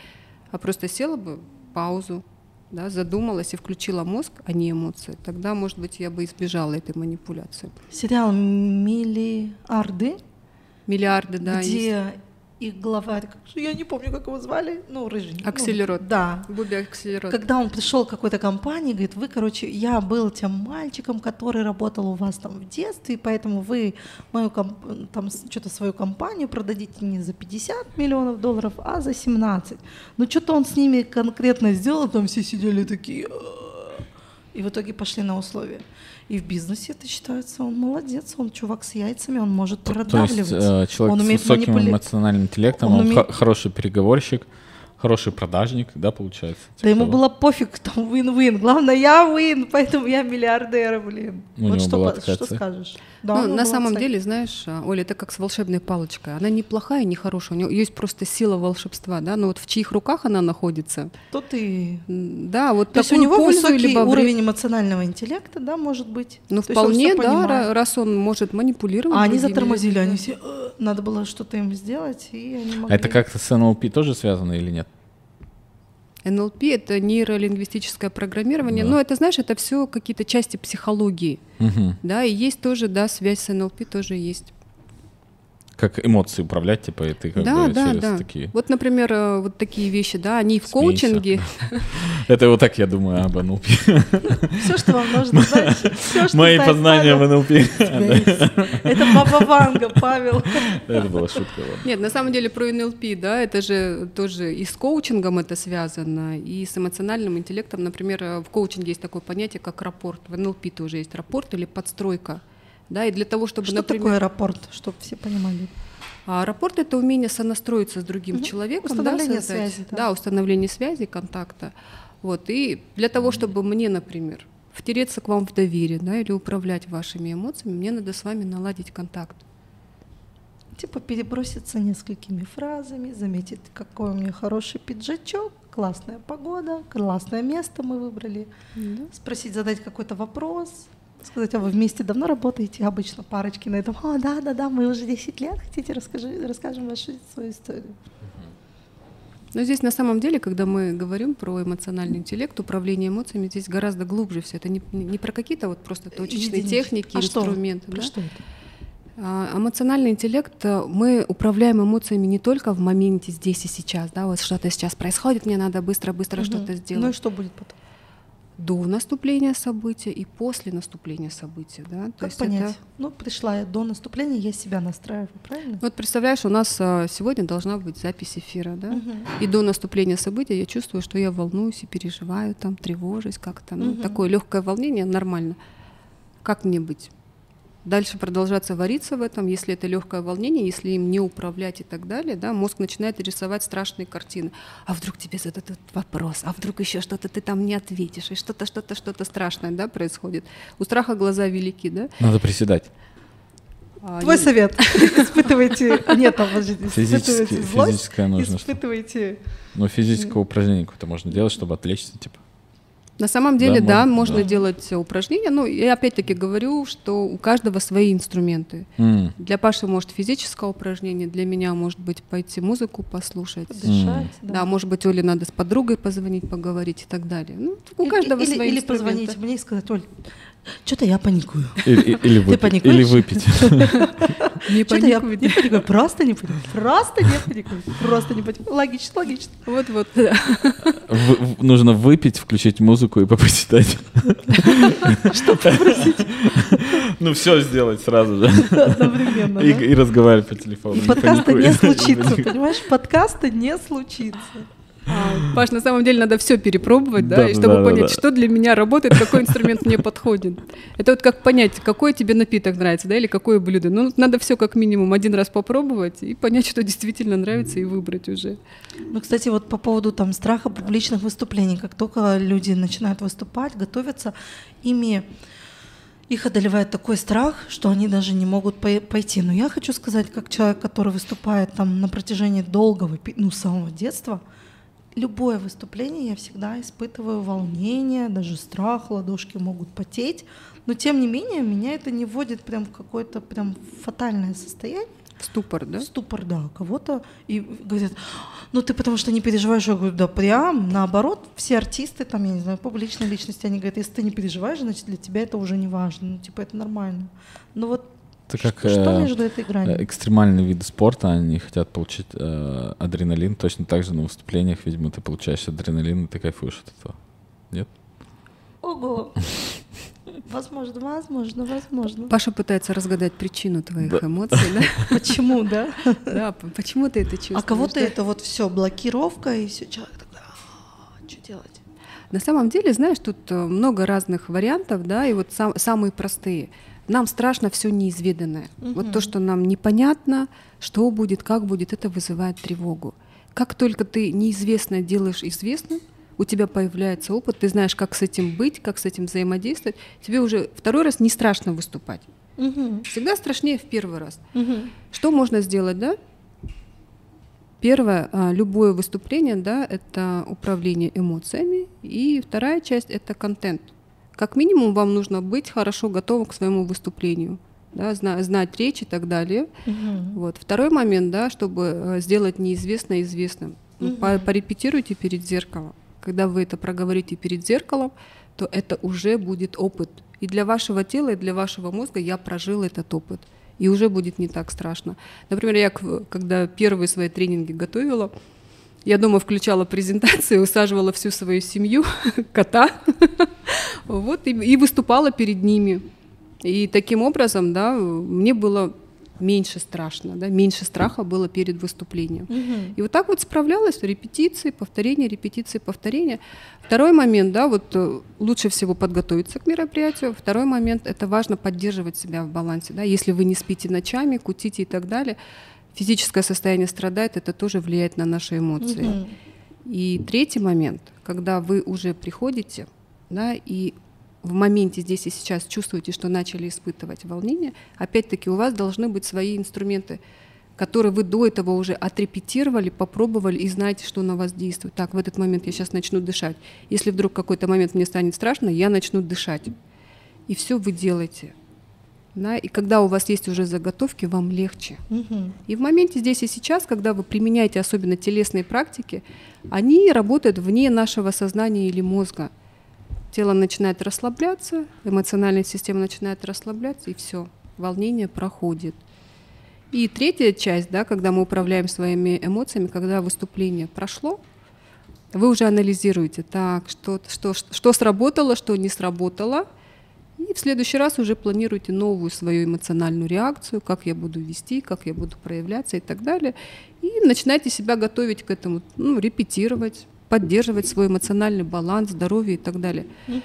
а просто села бы, паузу, да, задумалась и включила мозг, а не эмоции, тогда, может быть, я бы избежала этой манипуляции. Сериал «Миллиарды». «Миллиарды», да. Где есть их главарь, я не помню, как его звали, ну, рыжий. Акселерот. Ну, да. Буби Акселерот. Когда он пришел к какой-то компании, говорит, вы, короче, я был тем мальчиком, который работал у вас там в детстве, поэтому вы мою комп- там что-то свою компанию продадите не за пятьдесят миллионов долларов, а за семнадцать. Но что-то он с ними конкретно сделал, там все сидели такие, и в итоге пошли на условия. И в бизнесе это считается, он молодец, он чувак с яйцами, он может продавливать. То есть, э, человек он с высоким манипули... эмоциональным интеллектом, он, он уме... х- хороший переговорщик, хороший продажник, да, получается? Типа да ему того. Было пофиг, там, win-win. Главное, я win, поэтому я миллиардер, блин. У вот что, по- что скажешь? Да, ну, на самом цель. деле, знаешь, Оля, это как с волшебной палочкой. Она не плохая, не хорошая, у нее есть просто сила волшебства, да, но вот в чьих руках она находится? То ты... Да, вот то есть у него высокий либо... уровень эмоционального интеллекта, да, может быть? Ну, то вполне, да, понимает. Раз он может манипулировать. А они затормозили, да. Они все... Надо было что-то им сделать, и они могли... Это как-то с эн эл пи тоже связано или нет? эн эл пи — это нейролингвистическое программирование, да. Но это, знаешь, это все какие-то части психологии, угу. Да, и есть тоже, да, связь с эн эл пи тоже есть. Как эмоции управлять, типа, и ты как да, бы да, через да. такие... Вот, например, вот такие вещи, да, они и в Смейся. коучинге... Это вот так я думаю об эн эл пи. Все, что вам нужно знать. Мои познания в эн эл пи. Это Баба Ванга, Павел. Это была шутка. Нет, на самом деле про эн эл пи, да, это же тоже и с коучингом это связано, и с эмоциональным интеллектом. Например, в коучинге есть такое понятие, как рапорт. В эн эл пи тоже есть рапорт или подстройка. Да, и для того, чтобы, что например, такое рапорт, чтобы все понимали? А, рапорт — это умение сонастроиться с другим угу. человеком. Установление да, связи. Да. да, установление связи, контакта. Вот. И для того, чтобы мне, например, втереться к вам в доверие, да, или управлять вашими эмоциями, мне надо с вами наладить контакт. Типа переброситься несколькими фразами, заметить, какой у меня хороший пиджачок, классная погода, классное место мы выбрали, да. Спросить, задать какой-то вопрос. Сказать, а вы вместе давно работаете? Обычно парочки на этом. А, да-да-да, мы уже десять лет, хотите, расскажи, расскажем вашу свою историю. Но здесь на самом деле, когда мы говорим про эмоциональный интеллект, управление эмоциями, здесь гораздо глубже все. Это не, не про какие-то вот просто точечные единичные техники, а инструменты. Что? Про да? что это? Эмоциональный интеллект, мы управляем эмоциями не только в моменте здесь и сейчас. Да, вот что-то сейчас происходит, мне надо быстро-быстро угу. что-то сделать. Ну и что будет потом? До наступления события и после наступления события. Да? Как То есть понять? Это... Ну, пришла я до наступления, я себя настраиваю, правильно? Вот представляешь, у нас сегодня должна быть запись эфира, да? Угу. И до наступления события я чувствую, что я волнуюсь и переживаю, там, тревожусь как-то. Ну, угу. Такое легкое волнение, нормально. Как мне быть? Дальше продолжаться вариться в этом, если это легкое волнение, если им не управлять и так далее, да, мозг начинает рисовать страшные картины. А вдруг тебе зададут вопрос, а вдруг еще что-то ты там не ответишь, и что-то, что-то, что-то страшное, да, происходит. У страха глаза велики, да? Надо приседать. А, Твой нет. совет. Испытывайте, нет, там, испытывайте злость, испытывайте. Ну, физическое упражнение какое-то можно делать, чтобы отвлечься, типа. На самом деле, да, да можно, можно да. делать упражнения. Ну, я опять-таки говорю, что у каждого свои инструменты. Mm. Для Паши может физическое упражнение, для меня может быть пойти музыку послушать. Подышать, mm. да. да, может быть, Оле надо с подругой позвонить, поговорить и так далее. Ну, у каждого или, свои или инструменты. Или позвонить мне и сказать, Оль, что-то я паникую. Или выпить. Не паникую. Просто не паникую. Просто не паникую. Просто не паникую. Логично, логично. Вот-вот. Нужно выпить, включить музыку и попочитать. Что попросить? Ну, все сделать сразу же. Одновременно. И разговаривать по телефону. Подкаста не случится, понимаешь? Подкаста не случится. Паш, на самом деле надо все перепробовать, да, да и чтобы да, понять, да, да. что для меня работает, какой инструмент мне подходит. Это вот как понять, какой тебе напиток нравится, да, или какое блюдо. Ну, надо все как минимум один раз попробовать и понять, что действительно нравится, и выбрать уже. Ну, кстати, вот по поводу там страха публичных выступлений. Как только люди начинают выступать, готовятся, ими их одолевает такой страх, что они даже не могут пойти. Но я хочу сказать, как человек, который выступает там на протяжении долгого, ну, самого детства, любое выступление я всегда испытываю волнение, даже страх, ладошки могут потеть, но тем не менее меня это не вводит прям в какое-то прям фатальное состояние. В ступор, да? В ступор, да. Кого-то и говорят, ну ты потому что не переживаешь. Я говорю, да прям, наоборот, все артисты, там, я не знаю, публичные личности, они говорят, если ты не переживаешь, значит для тебя это уже не важно, ну типа это нормально. Но вот это как что между этой гранью? Экстремальные виды спорта, они хотят получить э, адреналин. Точно так же на выступлениях, видимо, ты получаешь адреналин, и ты кайфуешь от этого. Нет? Ого! Возможно, возможно, возможно. Паша пытается разгадать причину твоих да. эмоций, да? Почему, да? Да, почему ты это чувствуешь? А кого-то это вот все блокировка, и все, человек такой, что делать? На самом деле, знаешь, тут много разных вариантов, да, и вот сам, самые простые. Нам страшно все неизведанное. Угу. Вот то, что нам непонятно, что будет, как будет, это вызывает тревогу. Как только ты неизвестное делаешь известным, у тебя появляется опыт, ты знаешь, как с этим быть, как с этим взаимодействовать, тебе уже второй раз не страшно выступать. Угу. Всегда страшнее в первый раз. Угу. Что можно сделать, да? Первое, любое выступление, да, это управление эмоциями, и вторая часть — это контент. Как минимум вам нужно быть хорошо готовым к своему выступлению, да, знать, знать речь и так далее. Uh-huh. Вот. Второй момент, да, чтобы сделать неизвестное известным. Uh-huh. Порепетируйте перед зеркалом. Когда вы это проговорите перед зеркалом, то это уже будет опыт. И для вашего тела, и для вашего мозга я прожила этот опыт. И уже будет не так страшно. Например, я когда первые свои тренинги готовила, я дома включала презентацию, усаживала всю свою семью, кота, вот, и, и выступала перед ними. И таким образом, да, мне было меньше страшно, да, меньше страха было перед выступлением. Угу. И вот так вот справлялась, репетиции, повторения, репетиции, повторения. Второй момент, да, вот лучше всего подготовиться к мероприятию. Второй момент, это важно поддерживать себя в балансе, да, если вы не спите ночами, кутите и так далее. Физическое состояние страдает, это тоже влияет на наши эмоции. Угу. И третий момент, когда вы уже приходите, да, и в моменте здесь и сейчас чувствуете, что начали испытывать волнение, опять-таки у вас должны быть свои инструменты, которые вы до этого уже отрепетировали, попробовали и знаете, что на вас действует. Так, в этот момент я сейчас начну дышать. Если вдруг какой-то момент мне станет страшно, я начну дышать. И все вы делаете. Да, и когда у вас есть уже заготовки, вам легче. Угу. И в моменте здесь и сейчас, когда вы применяете особенно телесные практики, они работают вне нашего сознания или мозга. Тело начинает расслабляться, эмоциональная система начинает расслабляться, и все, волнение проходит. И третья часть, да, когда мы управляем своими эмоциями, когда выступление прошло, вы уже анализируете, так, что, что, что сработало, что не сработало. И в следующий раз уже планируйте новую свою эмоциональную реакцию, как я буду вести, как я буду проявляться и так далее. И начинайте себя готовить к этому, ну, репетировать, поддерживать свой эмоциональный баланс, здоровье и так далее. Угу.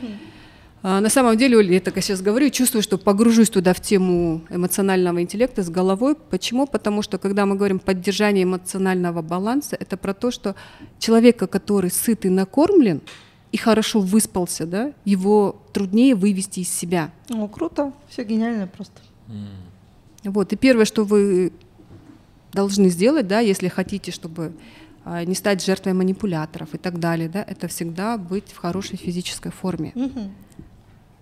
А, на самом деле, Оля, я так сейчас говорю, чувствую, что погружусь туда в тему эмоционального интеллекта с головой. Почему? Потому что, когда мы говорим поддержание эмоционального баланса, это про то, что человека, который сыт и накормлен, и хорошо выспался, да, его труднее вывести из себя. О, круто, все гениально просто. Mm. Вот, и первое, что вы должны сделать, да, если хотите, чтобы а, не стать жертвой манипуляторов и так далее, да, это всегда быть в хорошей физической форме. Mm-hmm.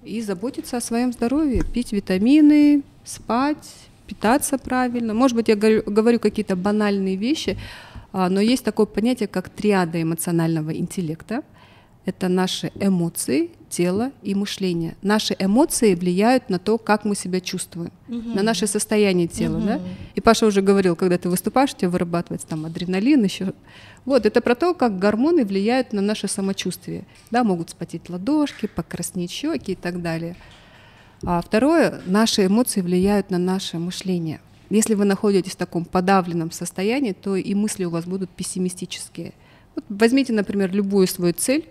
И заботиться о своем здоровье, пить витамины, спать, питаться правильно. Может быть, я говорю, говорю какие-то банальные вещи, а, но есть такое понятие, как триада эмоционального интеллекта. Это наши эмоции, тела и мышления. Наши эмоции влияют на то, как мы себя чувствуем, uh-huh. на наше состояние тела. Uh-huh. Да? И Паша уже говорил, когда ты выступаешь, у тебя вырабатывается там адреналин еще. Вот, это про то, как гормоны влияют на наше самочувствие. Да, могут вспотеть ладошки, покраснеть щеки и так далее. А второе, наши эмоции влияют на наше мышление. Если вы находитесь в таком подавленном состоянии, то и мысли у вас будут пессимистические. Вот возьмите, например, любую свою цель,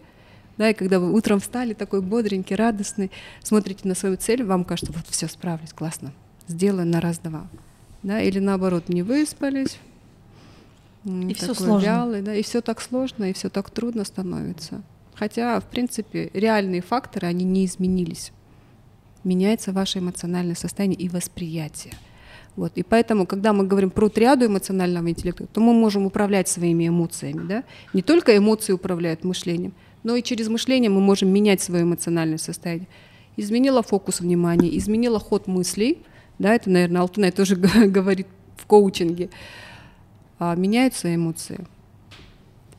да, и когда вы утром встали такой бодренький, радостный, смотрите на свою цель, вам кажется, вот все, справлюсь, классно, сделаю на раз-два. Да, или наоборот, не выспались, и все сложно, да, и все так сложно, и все так трудно становится. Хотя, в принципе, реальные факторы, они не изменились. Меняется ваше эмоциональное состояние и восприятие. Вот. И поэтому, когда мы говорим про триаду эмоционального интеллекта, то мы можем управлять своими эмоциями. Да? Не только эмоции управляют мышлением, но и через мышление мы можем менять свое эмоциональное состояние. Изменила фокус внимания, изменила ход мыслей. Да, это, наверное, Алтынай тоже говорит в коучинге. А, меняются эмоции.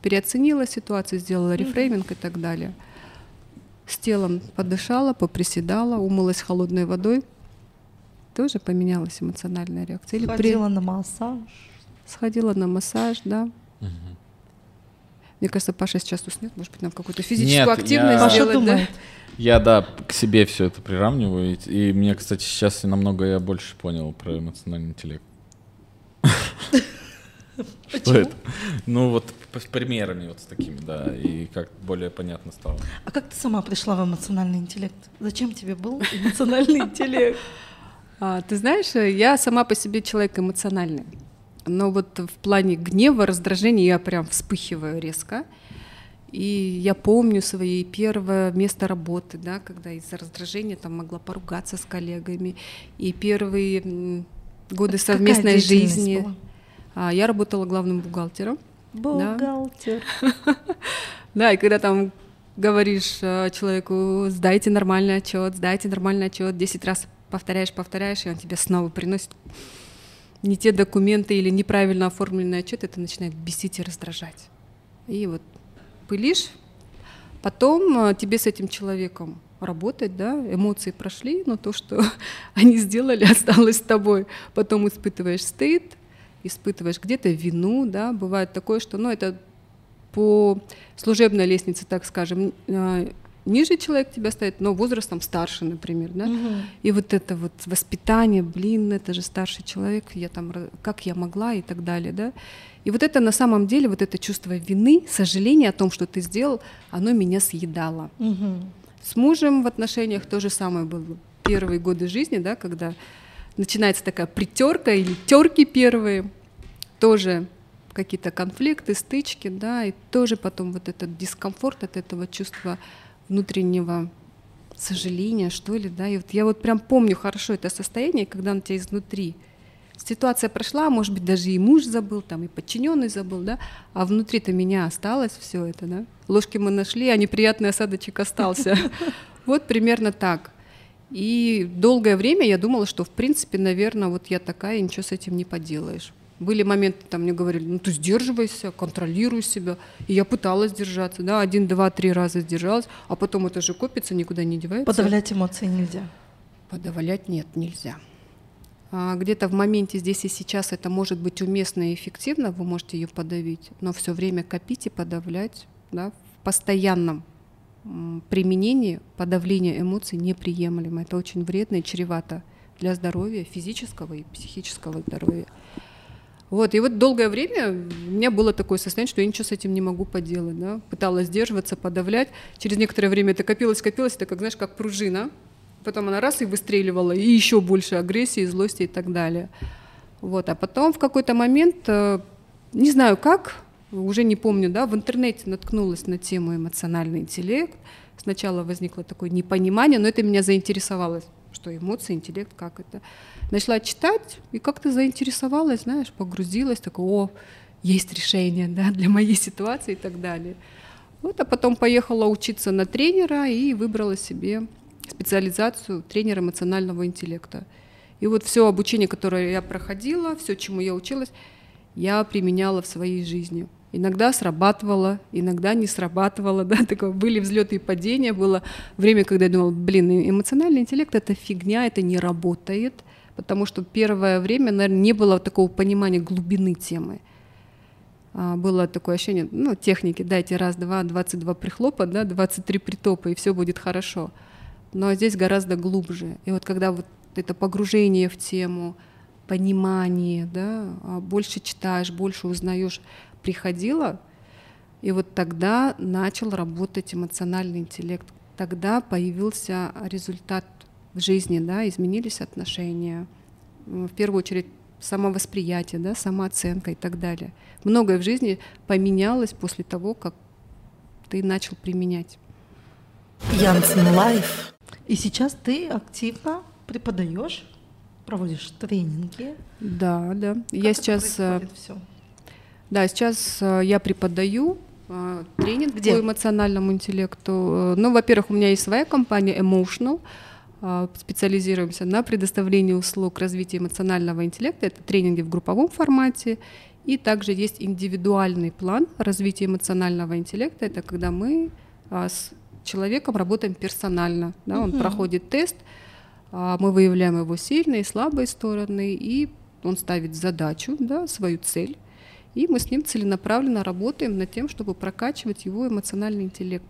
Переоценила ситуацию, сделала рефрейминг и так далее. С телом подышала, поприседала, умылась холодной водой. Тоже поменялась эмоциональная реакция. Или сходила при... на массаж. Сходила на массаж, да. Угу. Мне кажется, Паша сейчас уснет, может быть, нам какую-то физическую Нет, активность я... сделать. Да? Я, да, к себе все это приравниваю. И, и мне, кстати, сейчас намного я больше понял про эмоциональный интеллект. Что это? Ну вот с примерами вот с такими, да, и как более понятно стало. А как ты сама пришла в эмоциональный интеллект? Зачем тебе был эмоциональный интеллект? А, ты знаешь, я сама по себе человек эмоциональный, но вот в плане гнева, раздражения я прям вспыхиваю резко, и я помню свое первое место работы, да, когда из-за раздражения там могла поругаться с коллегами, и первые годы это совместной жизни. Была? А, я работала главным бухгалтером. Бухгалтер. Да. Да, и когда там говоришь человеку, сдайте нормальный отчет, сдайте нормальный отчет, десять раз повторяешь, повторяешь, и он тебе снова приносит не те документы или неправильно оформленный отчет, это начинает бесить и раздражать. И вот пылишь, потом тебе с этим человеком работать, да, эмоции прошли, но то, что они сделали, осталось с тобой. Потом испытываешь стыд, испытываешь где-то вину, да, бывает такое, что, ну, это по служебной лестнице, так скажем, ниже человек тебя стоит, но возрастом старше, например, да, угу. И вот это вот воспитание, блин, это же старший человек, я там, как я могла и так далее, да, и вот это на самом деле, вот это чувство вины, сожаление о том, что ты сделал, оно меня съедало. Угу. С мужем в отношениях то же самое было, первые годы жизни, да, когда начинается такая притёрка или терки первые, тоже какие-то конфликты, стычки, да, и тоже потом вот этот дискомфорт от этого чувства внутреннего сожаления, что ли, да, и вот я вот прям помню хорошо это состояние, когда на тебя изнутри ситуация прошла, может быть, даже и муж забыл, там, и подчиненный забыл, да, а внутри-то меня осталось все это, да, ложки мы нашли, а неприятный осадочек остался, вот примерно так. И долгое время я думала, что, в принципе, наверное, вот я такая, и ничего с этим не поделаешь. Были моменты, там мне говорили, ну ты сдерживайся, контролируй себя. И я пыталась держаться, да, один, два, три раза сдержалась, а потом это же копится, никуда не девается. Подавлять эмоции нельзя? Подавлять нет, нельзя. А где-то в моменте здесь и сейчас это может быть уместно и эффективно, вы можете ее подавить, но все время копить и подавлять, да, в постоянном применение подавления эмоций неприемлемо. Это очень вредно и чревато для здоровья, физического и психического здоровья. Вот. И вот долгое время у меня было такое состояние, что я ничего с этим не могу поделать. Да? Пыталась сдерживаться, подавлять. Через некоторое время это копилось, копилось, это как, знаешь, как пружина. Потом она раз и выстреливала, и еще больше агрессии, злости и так далее. Вот. А потом в какой-то момент, не знаю как, уже не помню, да, в интернете наткнулась на тему эмоциональный интеллект. Сначала возникло такое непонимание, но это меня заинтересовало, что эмоции, интеллект, как это. Начала читать и как-то заинтересовалась, знаешь, погрузилась, такое, о, есть решение, да, для моей ситуации и так далее. Вот, а потом поехала учиться на тренера и выбрала себе специализацию тренера эмоционального интеллекта. И вот все обучение, которое я проходила, все, чему я училась, я применяла в своей жизни. Иногда срабатывало, иногда не срабатывало, да, такое, были взлеты и падения, было время, когда я думала, блин, эмоциональный интеллект — это фигня, это не работает, потому что первое время, наверное, не было такого понимания глубины темы. Было такое ощущение, ну, техники, дайте раз, два, двадцать два прихлопа, да, двадцать три притопа, и все будет хорошо. Но здесь гораздо глубже. И вот когда вот это погружение в тему, понимание, да, больше читаешь, больше узнаешь, приходило, и вот тогда начал работать эмоциональный интеллект. Тогда появился результат в жизни, да, изменились отношения. В первую очередь самовосприятие, да, самооценка и так далее. Многое в жизни поменялось после того, как ты начал применять. Янцен Live. И сейчас ты активно преподаешь, проводишь тренинги. Да, да. Как я сейчас... Все? Да, сейчас я преподаю тренинг Где? По эмоциональному интеллекту. Ну, во-первых, у меня есть своя компания Emotional. Специализируемся на предоставлении услуг развития эмоционального интеллекта. Это тренинги в групповом формате. И также есть индивидуальный план развития эмоционального интеллекта. Это когда мы с человеком работаем персонально. Да, он [S2] Угу. [S1] Проходит тест, мы выявляем его сильные и слабые стороны, и он ставит задачу, да, свою цель. И мы с ним целенаправленно работаем над тем, чтобы прокачивать его эмоциональный интеллект.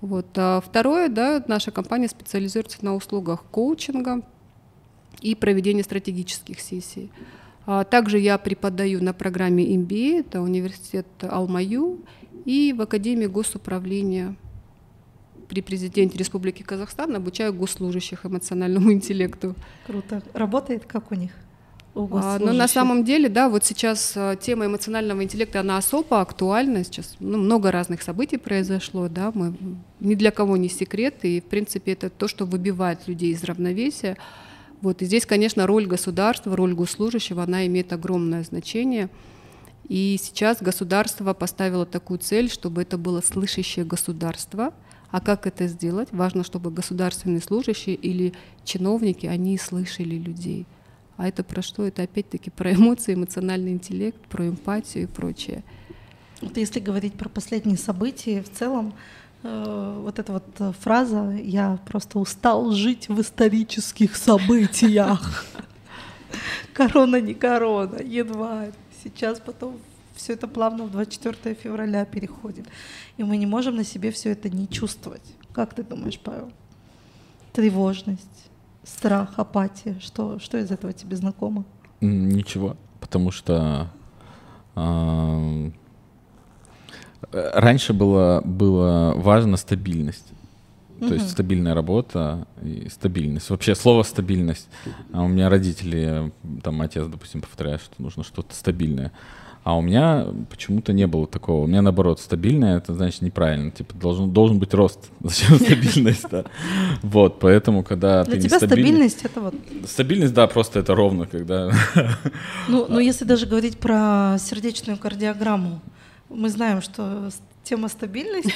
Вот. А второе, да, наша компания специализируется на услугах коучинга и проведения стратегических сессий. А также я преподаю на программе эм би эй, это университет Алмау, и в Академии госуправления при президенте Республики Казахстан обучаю госслужащих эмоциональному интеллекту. Круто. Работает как у них? А, но на самом деле, да, вот сейчас тема эмоционального интеллекта, она особо актуальна сейчас. Ну, много разных событий произошло, да, мы, ни для кого не секрет, и, в принципе, это то, что выбивает людей из равновесия. Вот, и здесь, конечно, роль государства, роль госслужащего, она имеет огромное значение. И сейчас государство поставило такую цель, чтобы это было слышащее государство. А как это сделать? Важно, чтобы государственные служащие или чиновники, они слышали людей. А это про что? Это опять-таки про эмоции, эмоциональный интеллект, про эмпатию и прочее. Вот если говорить про последние события, в целом э, вот эта вот фраза «я просто устал жить в исторических событиях». Корона не корона, едва. Сейчас потом все это плавно в двадцать четвёртое февраля переходит. И мы не можем на себе все это не чувствовать. Как ты думаешь, Павел? Тревожность? Страх, апатия. Что, что из этого тебе знакомо? Ничего, потому что э, раньше было, было важна стабильность. Угу. То есть стабильная работа и стабильность. Вообще слово «стабильность». А у меня родители, там отец, допустим, повторяет, что нужно что-то стабильное. А у меня почему-то не было такого. У меня, наоборот, стабильное — это значит неправильно. Типа должен, должен быть рост. Зачем стабильность-то? Вот, поэтому, когда ты не стабильный... Для тебя стабильность — это вот... Стабильность, да, просто это ровно, когда... Ну, если даже говорить про сердечную кардиограмму, мы знаем, что тема стабильности...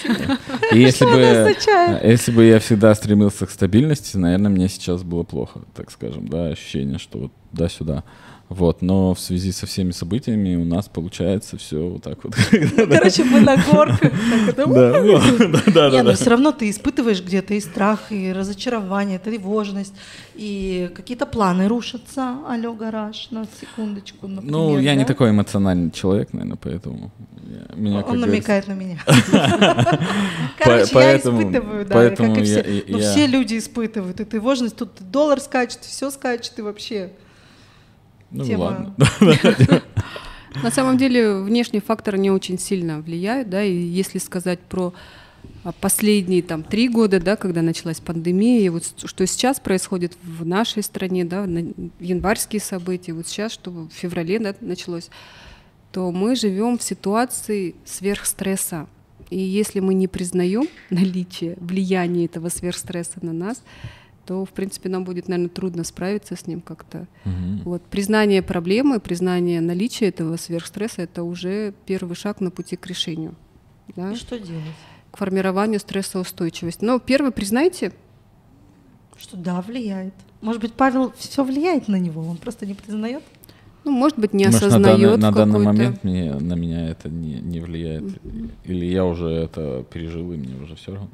Что она означает? Если бы я всегда стремился к стабильности, наверное, мне сейчас было плохо, так скажем, да, ощущение, что вот да-сюда. Вот, но в связи со всеми событиями у нас получается все вот так вот. Ну, короче, мы на горках. Нет, но все равно ты испытываешь где-то и страх, и разочарование, тревожность, и какие-то планы рушатся. Алло, гараж, на секундочку, например. Ну, я не такой эмоциональный человек, наверное, поэтому... Он намекает на меня. Короче, я испытываю, да, как и все. Но все люди испытывают, и тревожность. Тут доллар скачет, все скачет, и вообще... Ну, ладно. На самом деле внешний фактор не очень сильно влияет, да, и если сказать про последние там три года, да, когда началась пандемия, и вот что сейчас происходит в нашей стране, да, январские события, вот сейчас, что в феврале, да, началось, то мы живем в ситуации сверхстресса, и если мы не признаем наличие влияния этого сверхстресса на нас, то, в принципе, нам будет, наверное, трудно справиться с ним как-то. Угу. Вот. Признание проблемы, признание наличия этого сверхстресса — это уже первый шаг на пути к решению. Да? И что делать? К формированию стрессоустойчивости. Но первое, признайте. Что да, влияет. Может быть, Павел, все влияет на него, он просто не признает? ну, может быть, не может, осознает. На, дан, на данный момент мне, на меня это не, не влияет. Mm-hmm. Или я уже это пережил, и мне уже все равно.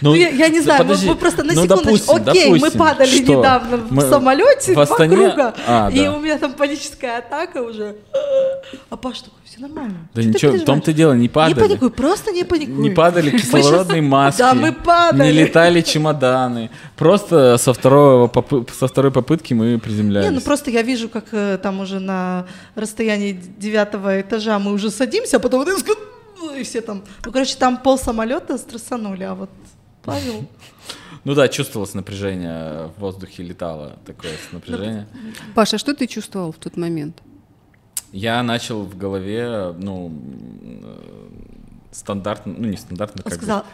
Ну, ну, я, я не знаю, подожди, мы, мы просто на ну, секундочку, допустим, окей, допустим, мы падали что? недавно в мы... самолете, в Астане... два круга, а, и да. у меня там паническая атака уже. А Паша такой, все нормально. Да что ничего, в том-то дело, не падали. Не паникуй, просто не паникуй. Не падали кислородные маски, да, мы падали. Не летали чемоданы. Просто со, второго, со второй попытки мы приземлялись. Не, ну просто я вижу, как там уже на расстоянии девятого этажа мы уже садимся, а потом вот это... И все там, ну, короче, там пол самолета стрессанули, а вот Павел... Ну да, чувствовалось напряжение, в воздухе летало такое напряжение. Паша, что ты чувствовал в тот момент? Я начал в голове, ну, стандартно, ну, не стандартно, как бы... Он сказал,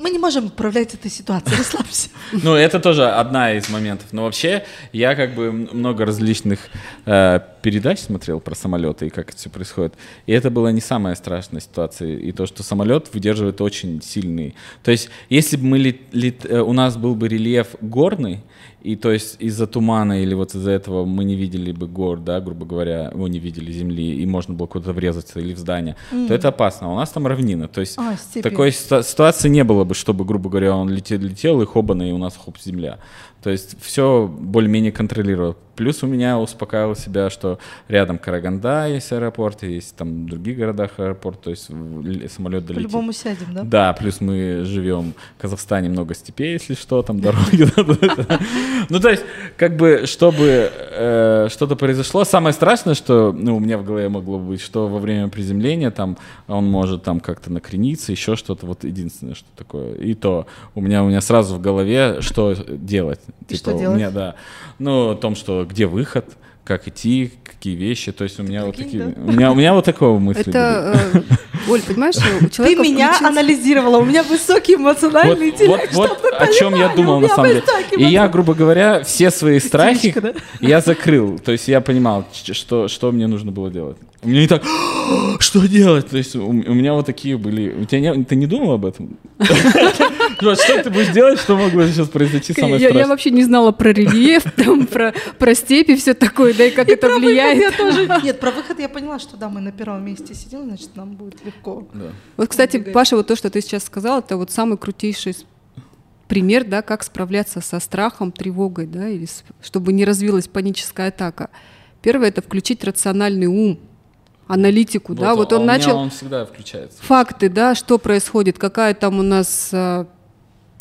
мы не можем управлять этой ситуацией, расслабься. Ну, это тоже одна из моментов. Но вообще, я как бы много различных э, передач смотрел про самолеты и как это все происходит. И это была не самая страшная ситуация. И то, что самолет выдерживает очень сильный. То есть, если бы мы лет, лет, у нас был бы рельеф горный, и то есть из-за тумана или вот из-за этого мы не видели бы гор, да, грубо говоря, мы не видели земли, и можно было куда-то врезаться или в здание, mm. то это опасно. У нас там равнина. То есть а, такой ситуации не было бы, чтобы, грубо говоря, он летел, летел и хобана, и у нас хоп, земля. То есть все более-менее контролировал. Плюс у меня успокаивало себя, что рядом Караганда есть аэропорт, есть там в других городах аэропорт, то есть самолет долетит. По-любому сядем, да? Да, плюс мы живем в Казахстане, много степей, если что, там дороги. Ну, то есть, как бы, чтобы что-то произошло, самое страшное, что у меня в голове могло быть, что во время приземления там он может там как-то накрениться, еще что-то, вот единственное, что такое. И то у меня сразу в голове, что делать. Типа, что делать? У меня, да. Ну, о том, что где выход, как идти, какие вещи. То есть у меня вот такие... Да? У, меня, у меня вот такого мысли. Это, э, Оль, понимаешь, у человека... Ты меня включился... анализировала, у меня высокий эмоциональный вот, интеллект. Вот, вот о понимали, чем я думал на самом деле. И мозг. Я, грубо говоря, все свои страхи Стилечко, да? я закрыл. То есть я понимал, что, что мне нужно было делать. У меня не так, что делать? То есть у, у меня вот такие были... У тебя не, ты не думал об этом? Что ты будешь делать, что могло сейчас произойти самое страшное? Я вообще не знала про рельеф, про степи, все такое, да и как это влияет. Нет, про выход я поняла, что да, мы на первом месте сидим, значит, нам будет легко. Вот, кстати, Паша, вот то, что ты сейчас сказала, это вот самый крутейший пример, да, как справляться со страхом, тревогой, да, или чтобы не развилась паническая атака. Первое — это включить рациональный ум. Аналитику, вот, да, вот он начал. Он всегда включается. Факты, да, что происходит, какая там у нас а,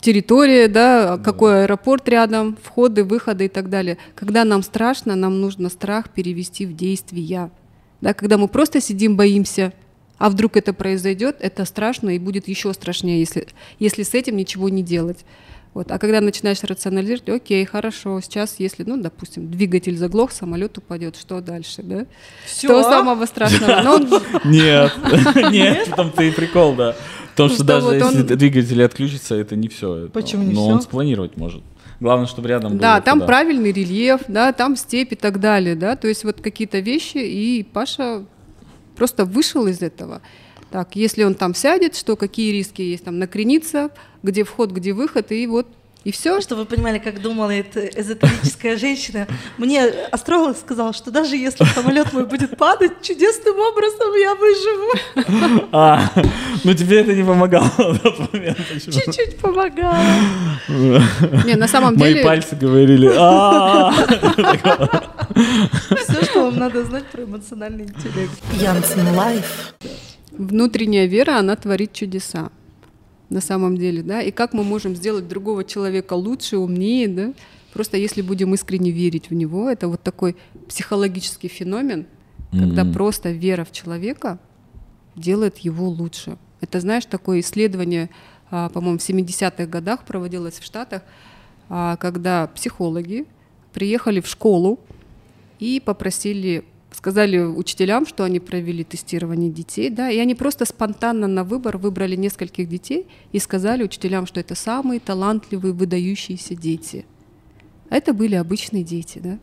территория, да, да, какой аэропорт рядом, входы, выходы и так далее. Когда нам страшно, нам нужно страх перевести в действия. Да, когда мы просто сидим, боимся, а вдруг это произойдет, это страшно и будет еще страшнее, если, если с этим ничего не делать. Вот. А когда начинаешь рационализировать, окей, хорошо, сейчас, если, ну, допустим, двигатель заглох, самолет упадет, что дальше, да? Все? Что самого страшного? Нет, нет, в том-то и прикол, да. В том, что даже если двигатель отключится, это не все. Почему не все? Но он спланировать может. Главное, чтобы рядом было. Да, там правильный рельеф, да, там степь и так далее, да, то есть вот какие-то вещи, и Паша просто вышел из этого. Так, если он там сядет, что какие риски есть, там накрениться, где вход, где выход, и вот, и все. Чтобы вы понимали, как думала эта эзотерическая женщина, мне астролог сказал, что даже если самолет мой будет падать, чудесным образом я выживу. А, ну тебе это не помогало в тот момент. Чуть-чуть помогало. Не, на самом деле... Мои пальцы говорили. Все, что вам надо знать про эмоциональный интеллект. Янцен Live. Внутренняя вера, она творит чудеса, на самом деле, да, и как мы можем сделать другого человека лучше, умнее, да, просто если будем искренне верить в него, это вот такой психологический феномен, mm-hmm. когда просто вера в человека делает его лучше. Это, знаешь, такое исследование, по-моему, в семидесятых годах проводилось в Штатах, когда психологи приехали в школу и попросили... Сказали учителям, что они провели тестирование детей, да, и они просто спонтанно на выбор выбрали нескольких детей и сказали учителям, что это самые талантливые, выдающиеся дети. А это были обычные дети, да.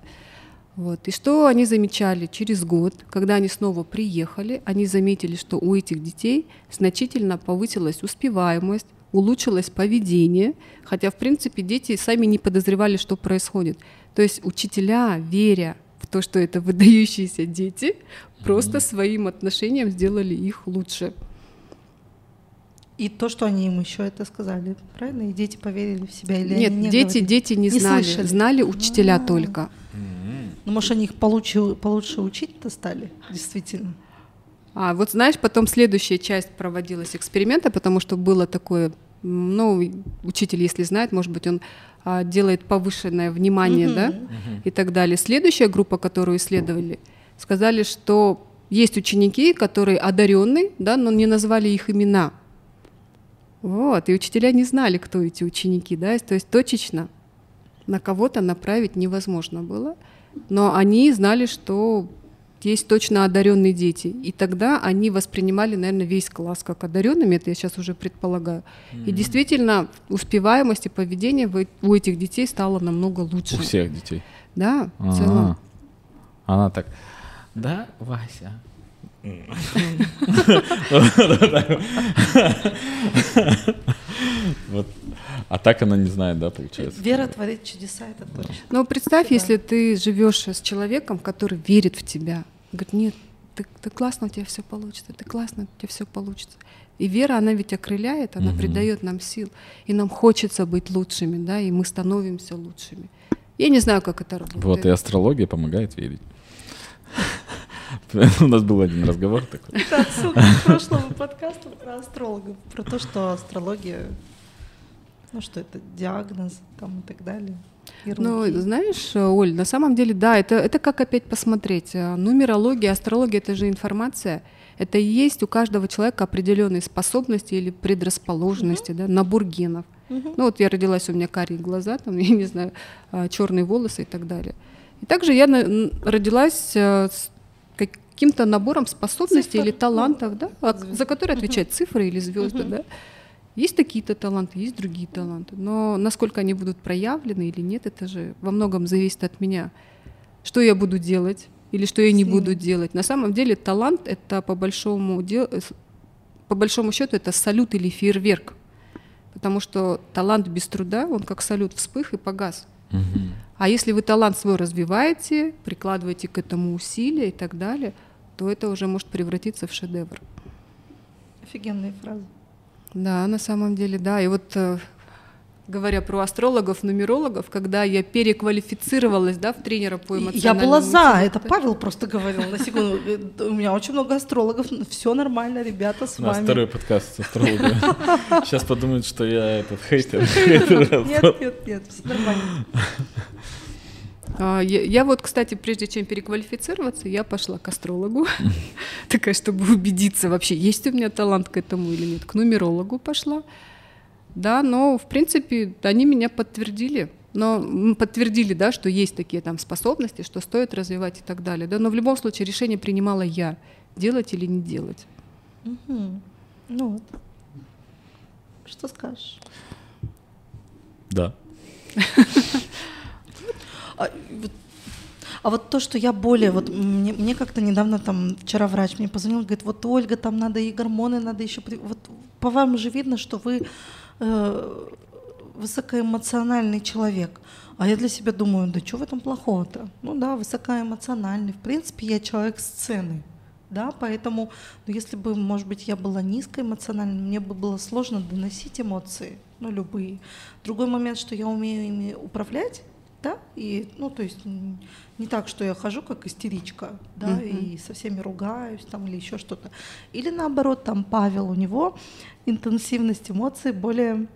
Вот. И что они замечали через год, когда они снова приехали, они заметили, что у этих детей значительно повысилась успеваемость, улучшилось поведение, хотя, в принципе, дети сами не подозревали, что происходит. То есть учителя, веря в то, что это выдающиеся дети, просто своим отношением сделали их лучше. И то, что они им еще это сказали, правильно? И дети поверили в себя? Или нет, не дети, дети не, не знали, слышали. Знали учителя А-а-а. Только. Ну, может, они их получше, получше учить-то стали, действительно? А вот знаешь, потом следующая часть проводилась эксперимента, потому что было такое, ну, учитель, если знает, может быть, он а, делает повышенное внимание, mm-hmm. да, mm-hmm. и так далее. Следующая группа, которую исследовали, сказали, что есть ученики, которые одаренные, да, но не назвали их имена. Вот, и учителя не знали, кто эти ученики, да, то есть точечно на кого-то направить невозможно было, но они знали, что есть точно одаренные дети, и тогда они воспринимали, наверное, весь класс как одаренными, это я сейчас уже предполагаю, mm-hmm. и действительно успеваемость и поведение у этих детей стало намного лучше. У всех детей? Да, в целом. Она так, да, Вася? А так она не знает, да, получается? Вера творит чудеса, это точно. Но представь, если ты живешь с человеком, который верит в тебя, говорит, нет, ты классно, у тебя все получится, ты классно, у тебя все получится. И вера, она ведь окрыляет, она придает нам сил, и нам хочется быть лучшими, да, и мы становимся лучшими. Я не знаю, как это работает. Вот, и астрология помогает верить. У нас был один разговор такой. Это отсылка к прошлому подкасту про астрологов, про то, что астрология, ну что это, диагноз там и так далее. Ну, знаешь, Оль, на самом деле, да, это, это как опять посмотреть. Нумерология, астрология — это же информация. Это и есть у каждого человека определенные способности или предрасположенности, mm-hmm. да, набор генов. Mm-hmm. Ну вот я родилась, у меня карие глаза, там, я не знаю, черные волосы и так далее. И также я родилась с каким-то набором способностей цифры. Или талантов, да, от, за которые отвечают цифры или звезды. Да. Есть такие-то таланты, есть другие таланты, но насколько они будут проявлены или нет, это же во многом зависит от меня. Что я буду делать или что я не буду делать. На самом деле талант — это по большому, дел... по большому счету это салют или фейерверк, потому что талант без труда, он как салют вспых и погас. Угу. А если вы талант свой развиваете, прикладываете к этому усилия и так далее, то это уже может превратиться в шедевр. Офигенная фраза. Да, на самом деле, да. И вот говоря про астрологов, нумерологов, когда я переквалифицировалась, да, в тренера по эмоциональному... Я была за, это Павел просто говорил, на секунду. У меня очень много астрологов, все нормально, ребята, с вами. У нас второй подкаст с астрологами. Сейчас подумают, что я этот хейтер. Нет, нет, нет, все нормально. Я, я вот, кстати, прежде чем переквалифицироваться, я пошла к астрологу, такая, чтобы убедиться вообще, есть у меня талант к этому или нет. К нумерологу пошла, да, но, в принципе, они меня подтвердили, но подтвердили, да, что есть такие там способности, что стоит развивать и так далее, да, но в любом случае решение принимала я, делать или не делать. Угу. Ну вот, что скажешь? Да. А, а вот то, что я более, вот мне, мне как-то недавно, там, вчера врач мне позвонил, говорит, вот, Ольга, там надо и гормоны, надо еще, вот по вам же видно, что вы э, высокоэмоциональный человек, а я для себя думаю, да что в этом плохого-то, ну да, высокоэмоциональный, в принципе, я человек сцены, да, поэтому, ну, если бы, может быть, я была низкоэмоциональной, мне бы было сложно доносить эмоции, ну, любые. Другой момент, что я умею ими управлять, да, и, ну, то есть не так, что я хожу как истеричка, да, mm-hmm. и со всеми ругаюсь там или еще что-то. Или наоборот, там Павел, у него интенсивность эмоций более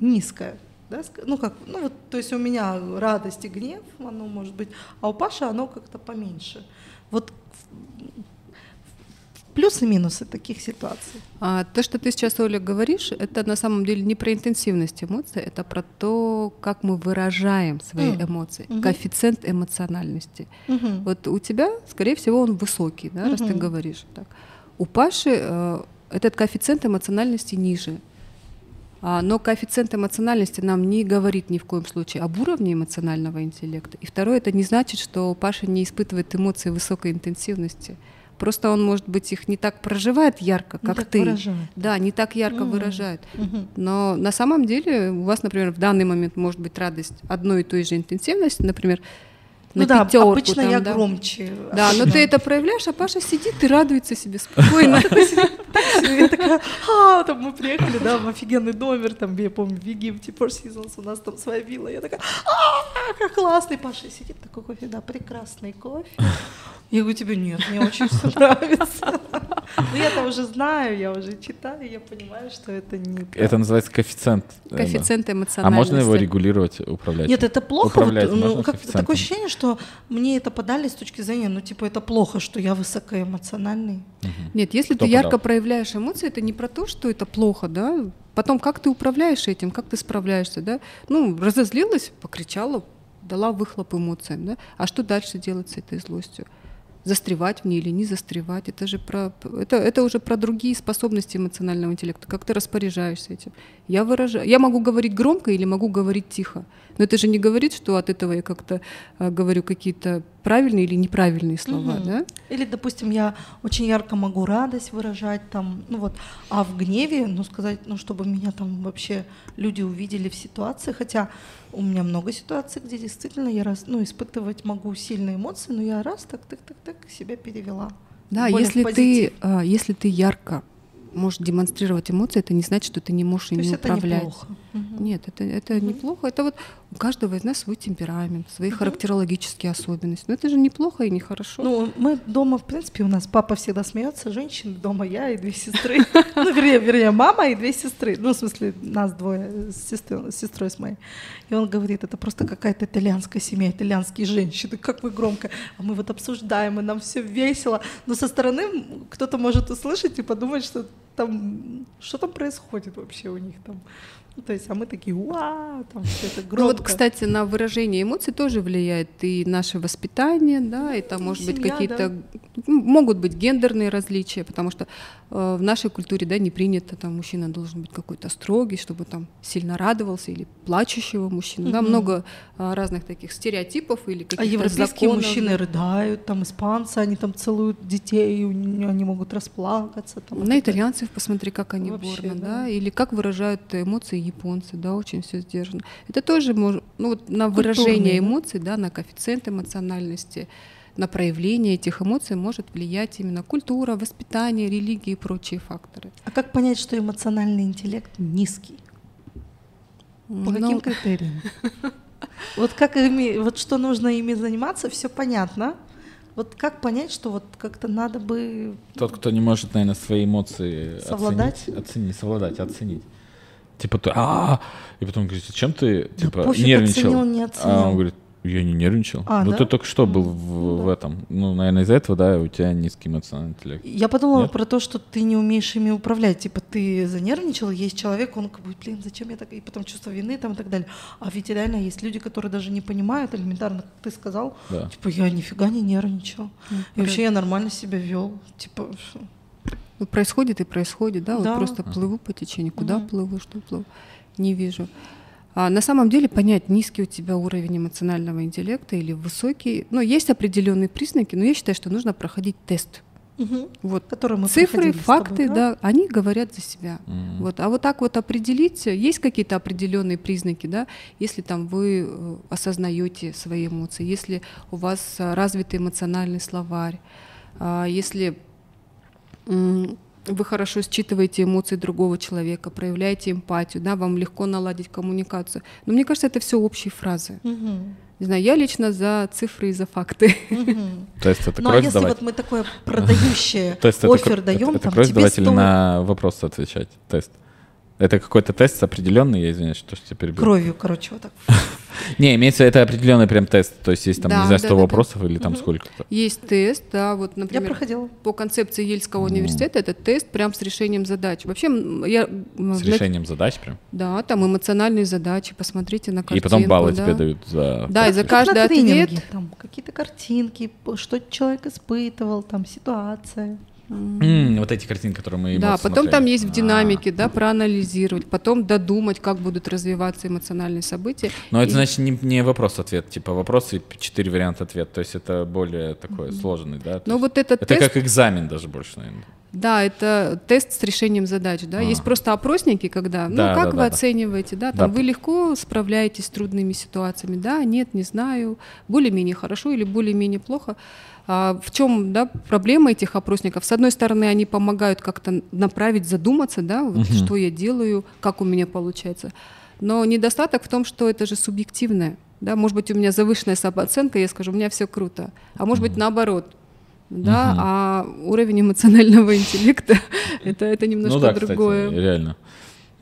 низкая, да, ну, как, ну, вот, то есть у меня радость и гнев, оно может быть, а у Паши оно как-то поменьше. Вот плюсы и минусы таких ситуаций. А то, что ты сейчас, Оля, говоришь, это на самом деле не про интенсивность эмоций, это про то, как мы выражаем свои mm. эмоции, mm-hmm. коэффициент эмоциональности. Mm-hmm. Вот у тебя, скорее всего, он высокий, да, mm-hmm. раз ты говоришь так. У Паши э, этот коэффициент эмоциональности ниже. А, но коэффициент эмоциональности нам не говорит ни в коем случае об уровне эмоционального интеллекта. И второе, это не значит, что Паша не испытывает эмоции высокой интенсивности. Просто он, может быть, их не так проживает ярко, как не так ты. Выражает. Да, не так ярко mm-hmm. выражает. Mm-hmm. Но на самом деле у вас, например, в данный момент может быть радость одной и той же интенсивности, например, Ну да, пятерку, обычно там, я да. громче. Да, но ты это проявляешь, а Паша сидит и радуется себе спокойно. Я такая, а, там мы приехали, да, в офигенный номер, там, я помню, в Египте, Four Seasons, у нас там своя вилла. Я такая, а, как классный. Паша сидит, такой кофе, да, прекрасный кофе. Я говорю, тебе нет, мне очень все нравится. Но я это уже знаю, я уже читаю, я понимаю, что это не... Это называется коэффициент. Коэффициент эмоциональности. А можно его регулировать, управлять? Нет, это плохо. Ну, как, такое ощущение, что мне это подали с точки зрения, ну типа это плохо, что я высокоэмоциональный. Угу. Нет, если Кто ты подал? ярко проявляешь эмоции, это не про то, что это плохо, да? Потом как ты управляешь этим, как ты справляешься, да? Ну, разозлилась, покричала, дала выхлоп эмоциям, да? А что дальше делать с этой злостью? Застревать в ней или не застревать, это же про это, это уже про другие способности эмоционального интеллекта, как ты распоряжаешься этим. Я выражаю, я могу говорить громко или могу говорить тихо, но это же не говорит, что от этого я как-то а, говорю какие-то правильные или неправильные слова, угу. да? Или, допустим, я очень ярко могу радость выражать там, ну вот, а в гневе, ну сказать, ну чтобы меня там вообще люди увидели в ситуации, хотя у меня много ситуаций, где действительно я раз, ну, испытывать могу сильные эмоции, но я раз так, так, так, так себя перевела. Да, если ты, если ты ярко можешь демонстрировать эмоции, это не значит, что ты не можешь ими управлять. Это неплохо. Нет, это, это угу. неплохо. Это вот у каждого из нас свой темперамент, свои угу. характерологические особенности. Но это же неплохо и нехорошо. Ну, мы дома, в принципе, у нас папа всегда смеется, женщина, дома я и две сестры. Ну, вернее, мама и две сестры. Ну, в смысле, нас двое с сестрой с моей. И он говорит, это просто какая-то итальянская семья, итальянские женщины, как вы громко. А мы вот обсуждаем, и нам все весело. Но со стороны кто-то может услышать и подумать, что там, что там происходит вообще у них там. Ну, то есть, а мы такие, уа, там все это громко. Ну вот, кстати, на выражение эмоций тоже влияет и наше воспитание, да, и там, может и семья, быть, какие-то, да. могут быть гендерные различия, потому что э, в нашей культуре, да, не принято, там, мужчина должен быть какой-то строгий, чтобы там сильно радовался, или плачущего мужчину, mm-hmm. да, много э, разных таких стереотипов или каких-то законов. А европейские мужчины рыдают, там, испанцы, они там целуют детей, они могут расплакаться. Там, на итальянцев посмотри, как они вообще, бурно, да. да, или как выражают эмоции японцы, да, очень все сдержано. Это тоже может, ну, вот на выражение эмоций, да, на коэффициент эмоциональности, на проявление этих эмоций может влиять именно культура, воспитание, религия и прочие факторы. А как понять, что эмоциональный интеллект низкий? По каким Но... критериям? Вот как ими, вот что нужно ими заниматься, все понятно. Вот как понять, что вот как-то надо бы... Тот, кто не может, наверное, свои эмоции совладать, оценить, оценить, совладать, оценить. Типа, а и потом говорит, зачем ты типа да, нервничал? Оценил, не оценил. А он говорит, я не нервничал. А, вот да? ты только что был в, да. в этом. Ну, наверное, из-за этого, да, у тебя низкий эмоциональный интеллект. Я подумала Нет? про то, что ты не умеешь ими управлять. Типа, ты занервничал, есть человек, он как бы, блин, зачем я так? И потом чувство вины там и так далее. А ведь реально есть люди, которые даже не понимают элементарно, как ты сказал, да. типа, я нифига не нервничал. Да. И вообще я нормально себя вел. Типа... Происходит и происходит, да, да. вот просто плыву по течению, куда угу. плыву, что плыву, не вижу. А на самом деле понять, низкий у тебя уровень эмоционального интеллекта или высокий, ну, есть определенные признаки, но я считаю, что нужно проходить тест. Угу. Вот. Мы Цифры, факты, тобой, да? да, они говорят за себя. Угу. Вот. А вот так вот определить, есть какие-то определенные признаки, да, если там вы осознаете свои эмоции, если у вас развитый эмоциональный словарь, если... вы хорошо считываете эмоции другого человека, проявляете эмпатию, да, вам легко наладить коммуникацию. Но мне кажется, это все общие фразы. Угу. Не знаю, я лично за цифры и за факты. То есть это кровь сдавать? Ну, а если вот мы такое продающее, оффер даем, там тебе сдавать или на вопрос отвечать? Тест. Это какой-то тест определенный, я извиняюсь, что тебя перебил. Кровью, короче, вот так. Не, имеется в виду, это определенный прям тест, то есть есть там, не знаю, сто вопросов или там сколько-то. Есть тест, да, вот, например, по концепции Йельского университета это тест прям с решением задач. Вообще, я... С решением задач прям? Да, там эмоциональные задачи, посмотрите на картинку. И потом баллы тебе дают за... Да, и за каждый ответ. Там какие-то картинки, что человек испытывал, там ситуация. Mm, вот эти картины, которые мы Да, потом смотрели. Там есть в динамике, а -а -а. да, проанализировать, потом додумать, как будут развиваться эмоциональные события. Но и... это значит не, не вопрос-ответ, типа вопрос и четыре варианта ответа, то есть это более такой mm -hmm. сложный, да? Ну вот этот это тест... как экзамен даже больше, наверное. Да, это тест с решением задач, да, а. Есть просто опросники, когда, ну, да, как да, вы да, оцениваете, да, там да. вы легко справляетесь с трудными ситуациями, да, нет, не знаю, более-менее хорошо или более-менее плохо. А в чем, да, проблема этих опросников? С одной стороны, они помогают как-то направить, задуматься, да, вот, угу. что я делаю, как у меня получается, но недостаток в том, что это же субъективное, да, может быть, у меня завышенная самооценка, я скажу, у меня все круто, а может быть, наоборот. Да, угу. А уровень эмоционального интеллекта это, это немножко ну да, другое. Кстати, реально.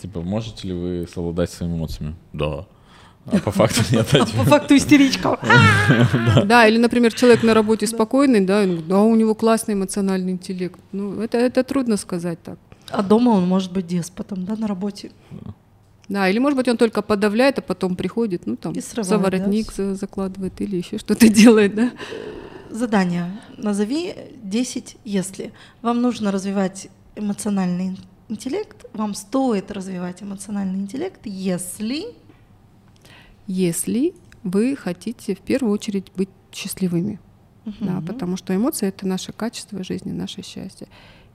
Типа, можете ли вы совладать своими эмоциями? Да. А по факту нет. По факту истеричка. Да, или, например, человек на работе спокойный, да, у него классный эмоциональный интеллект. Ну, это трудно сказать так. А дома он может быть деспотом, да, на работе. Да, или, может быть, он только подавляет, а потом приходит, ну, там, за воротник закладывает или еще что-то делает, да. Задание. Назови десять «если». Вам нужно развивать эмоциональный интеллект, вам стоит развивать эмоциональный интеллект, если... Если вы хотите в первую очередь быть счастливыми, угу. да, потому что эмоции — это наше качество жизни, наше счастье.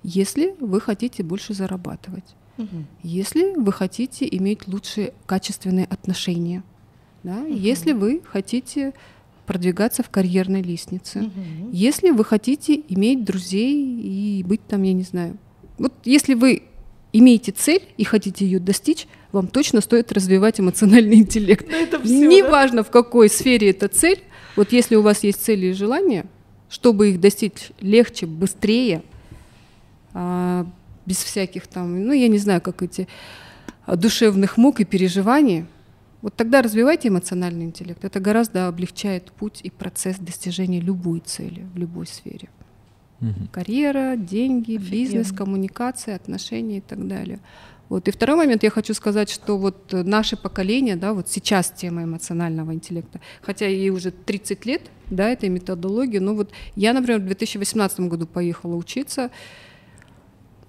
Если вы хотите больше зарабатывать, угу. если вы хотите иметь лучшие качественные отношения, да, угу. если вы хотите... продвигаться в карьерной лестнице. Угу. Если вы хотите иметь друзей и быть там, я не знаю. Вот если вы имеете цель и хотите ее достичь, вам точно стоит развивать эмоциональный интеллект. Неважно, да? в какой сфере эта цель. Вот если у вас есть цели и желания, чтобы их достичь легче, быстрее, без всяких там, ну я не знаю, как эти душевных мук и переживаний, вот тогда развивайте эмоциональный интеллект. Это гораздо облегчает путь и процесс достижения любой цели в любой сфере. Угу. Карьера, деньги, Офигенно. Бизнес, коммуникации, отношения и так далее. Вот. И второй момент, я хочу сказать, что вот наше поколение, да, вот сейчас тема эмоционального интеллекта, хотя ей уже тридцать лет, да, этой методологии, но вот я, например, в две тысячи восемнадцатом году поехала учиться.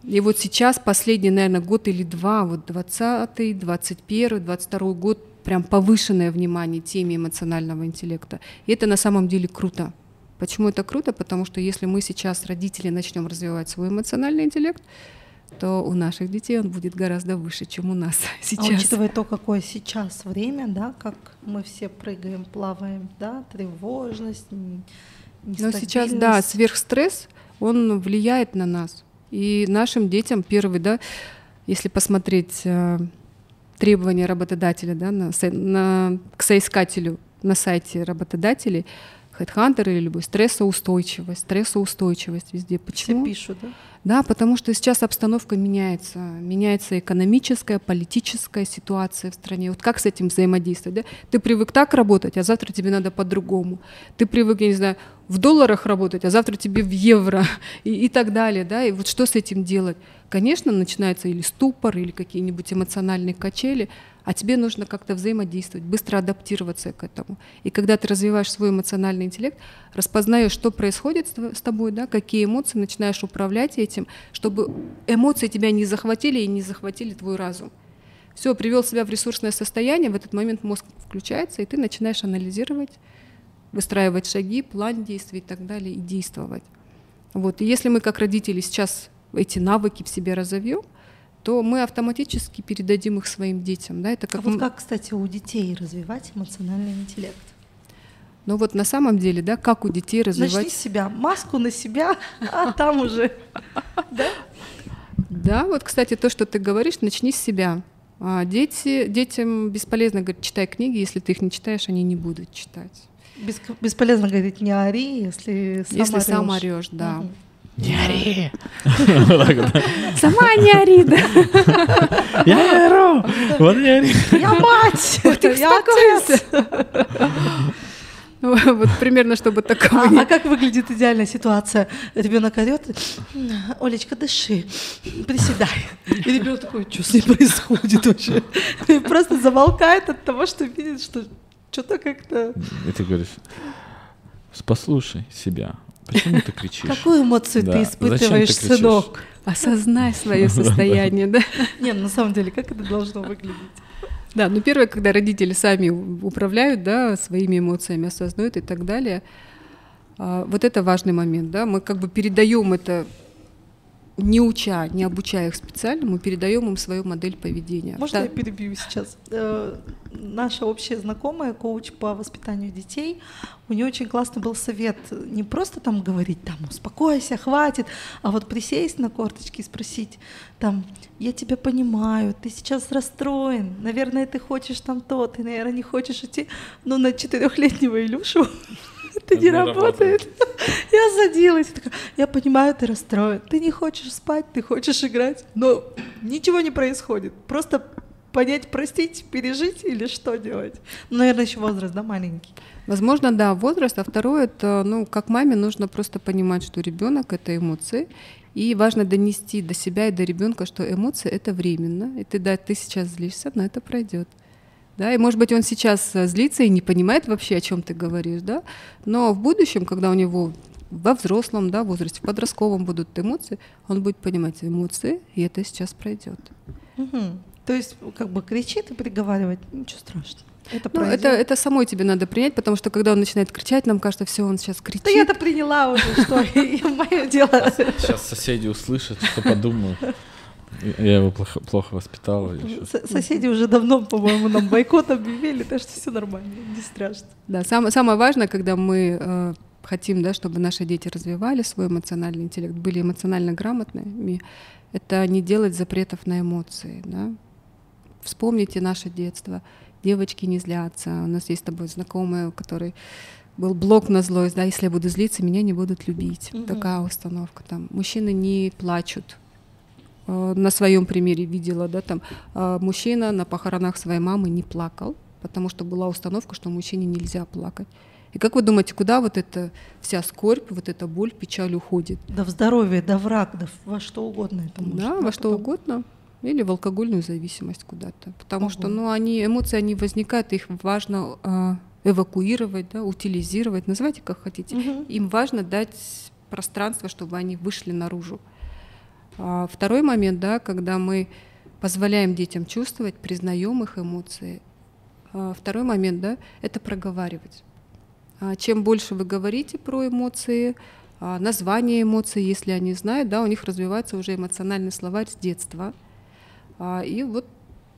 И вот сейчас последний, наверное, год или два, вот двадцатый, двадцать первый, двадцать второй год, прям повышенное внимание теме эмоционального интеллекта. И это на самом деле круто. Почему это круто? Потому что если мы сейчас, родители, начнем развивать свой эмоциональный интеллект, то у наших детей он будет гораздо выше, чем у нас сейчас. А учитывая то, какое сейчас время, да, как мы все прыгаем, плаваем, да, тревожность, нестабильность. Но сейчас, да, сверхстресс, он влияет на нас. И нашим детям первый, да, если посмотреть... требования работодателя, да, на, на, к соискателю на сайте работодателей, HeadHunter или любой, стрессоустойчивость, стрессоустойчивость везде. Почему? Все пишут, да? Да, потому что сейчас обстановка меняется. Меняется экономическая, политическая ситуация в стране. Вот как с этим взаимодействовать? Да? Ты привык так работать, а завтра тебе надо по-другому. Ты привык, я не знаю, в долларах работать, а завтра тебе в евро и, и так далее. Да? И вот что с этим делать? Конечно, начинается или ступор, или какие-нибудь эмоциональные качели, а тебе нужно как-то взаимодействовать, быстро адаптироваться к этому. И когда ты развиваешь свой эмоциональный интеллект, распознаешь, что происходит с тобой, да, какие эмоции, начинаешь управлять этим, чтобы эмоции тебя не захватили и не захватили твой разум. Все, привел себя в ресурсное состояние, в этот момент мозг включается, и ты начинаешь анализировать, выстраивать шаги, план действий и так далее, и действовать. Вот. И если мы как родители сейчас эти навыки в себе разовьем, то мы автоматически передадим их своим детям. Да? Это как а вот мы... как, кстати, у детей развивать эмоциональный интеллект? Ну вот на самом деле, да, как у детей развивать... Начни с себя, маску на себя, а там уже... Да, вот, кстати, то, что ты говоришь, начни с себя. Детям бесполезно говорить, читай книги, если ты их не читаешь, они не будут читать. Бесполезно говорить, не ори, если сам орёшь. Если сам орёшь, да. Не ори! Сама не ори, да? Я ору! Вот не ори! Я мать! Я отец! Вот примерно, чтобы такого... А как выглядит идеальная ситуация? Ребенок орёт, Олечка, дыши, приседай. И ребенок такой, что с ней происходит вообще? И просто замолкает от того, что видит, что что-то как-то... И ты говоришь, послушай себя. Почему ты кричишь? Какую эмоцию да. ты испытываешь, ты сынок? Осознай свое состояние, да? Не, на самом деле, как это должно выглядеть? Да, ну первое, когда родители сами управляют, да, своими эмоциями, осознают и так далее. Вот это важный момент, да. Мы как бы передаем это не уча, не обучая их специально, мы передаем им свою модель поведения. Можно да. я перебью сейчас? Э, наша общая знакомая, коуч по воспитанию детей, у нее очень классный был совет. Не просто там говорить, там, успокойся, хватит, а вот присесть на корточки и спросить, там, я тебя понимаю, ты сейчас расстроен, наверное, ты хочешь там то, ты, наверное, не хочешь идти, но на четырехлетнего Илюшу это не работает. Я садилась, я понимаю, ты расстроен, ты не хочешь спать, ты хочешь играть, но ничего не происходит, просто понять, простить, пережить или что делать? Наверное, еще возраст, да, маленький. Возможно, да, возраст, а второе, это, ну, как маме нужно просто понимать, что ребенок — это эмоции, и важно донести до себя и до ребенка, что эмоции — это временно, и ты, да, ты сейчас злишься, но это пройдет. Да, и, может быть, он сейчас злится и не понимает вообще, о чем ты говоришь, да, но в будущем, когда у него во взрослом, да, возрасте, в подростковом будут эмоции, он будет понимать эмоции, и это сейчас пройдет. Угу. То есть, как бы кричит и приговаривает, ничего страшного. Это, ну, это, это самой тебе надо принять, потому что когда он начинает кричать, нам кажется, все, он сейчас кричит. Да я-то приняла уже, что мое дело. Сейчас соседи услышат, что подумают. Я его плохо, плохо воспитала. Соседи уже давно, по-моему, нам бойкот объявили, так что все нормально, не страшно. Да, сам, самое важное, когда мы э, хотим, да, чтобы наши дети развивали свой эмоциональный интеллект, были эмоционально грамотными, это не делать запретов на эмоции. Да? Вспомните наше детство. Девочки не злятся. У нас есть с тобой знакомая, у которой был блок на злость. Да? Если я буду злиться, меня не будут любить. Угу. Такая установка. Там. Мужчины не плачут. На своем примере видела, да, там мужчина на похоронах своей мамы не плакал, потому что была установка, что мужчине нельзя плакать. И как вы думаете, куда вот эта вся скорбь, вот эта боль, печаль уходит? Да в здоровье, да в рак, да во что угодно это может. Да, во что угодно. Или в алкогольную зависимость куда-то. Потому что, ну, они, эмоции, они возникают, их важно э, эвакуировать, да, утилизировать, называйте как хотите. Угу. Им важно дать пространство, чтобы они вышли наружу. Второй момент, да, когда мы позволяем детям чувствовать, признаем их эмоции. Второй момент, да, это проговаривать. Чем больше вы говорите про эмоции, название эмоций, если они знают, да, у них развивается уже эмоциональный словарь с детства. И вот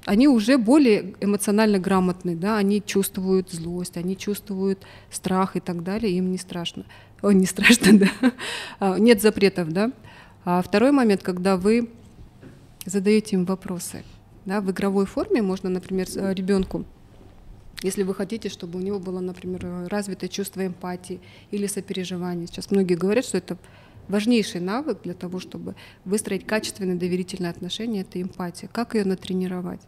они уже более эмоционально грамотны, да, они чувствуют злость, они чувствуют страх и так далее, им не страшно. О, не страшно, да. Нет запретов, да. А второй момент, когда вы задаете им вопросы. Да, в игровой форме можно, например, ребенку, если вы хотите, чтобы у него было, например, развито чувство эмпатии или сопереживания. Сейчас многие говорят, что это важнейший навык для того, чтобы выстроить качественные доверительные отношения, это эмпатия. Как ее натренировать?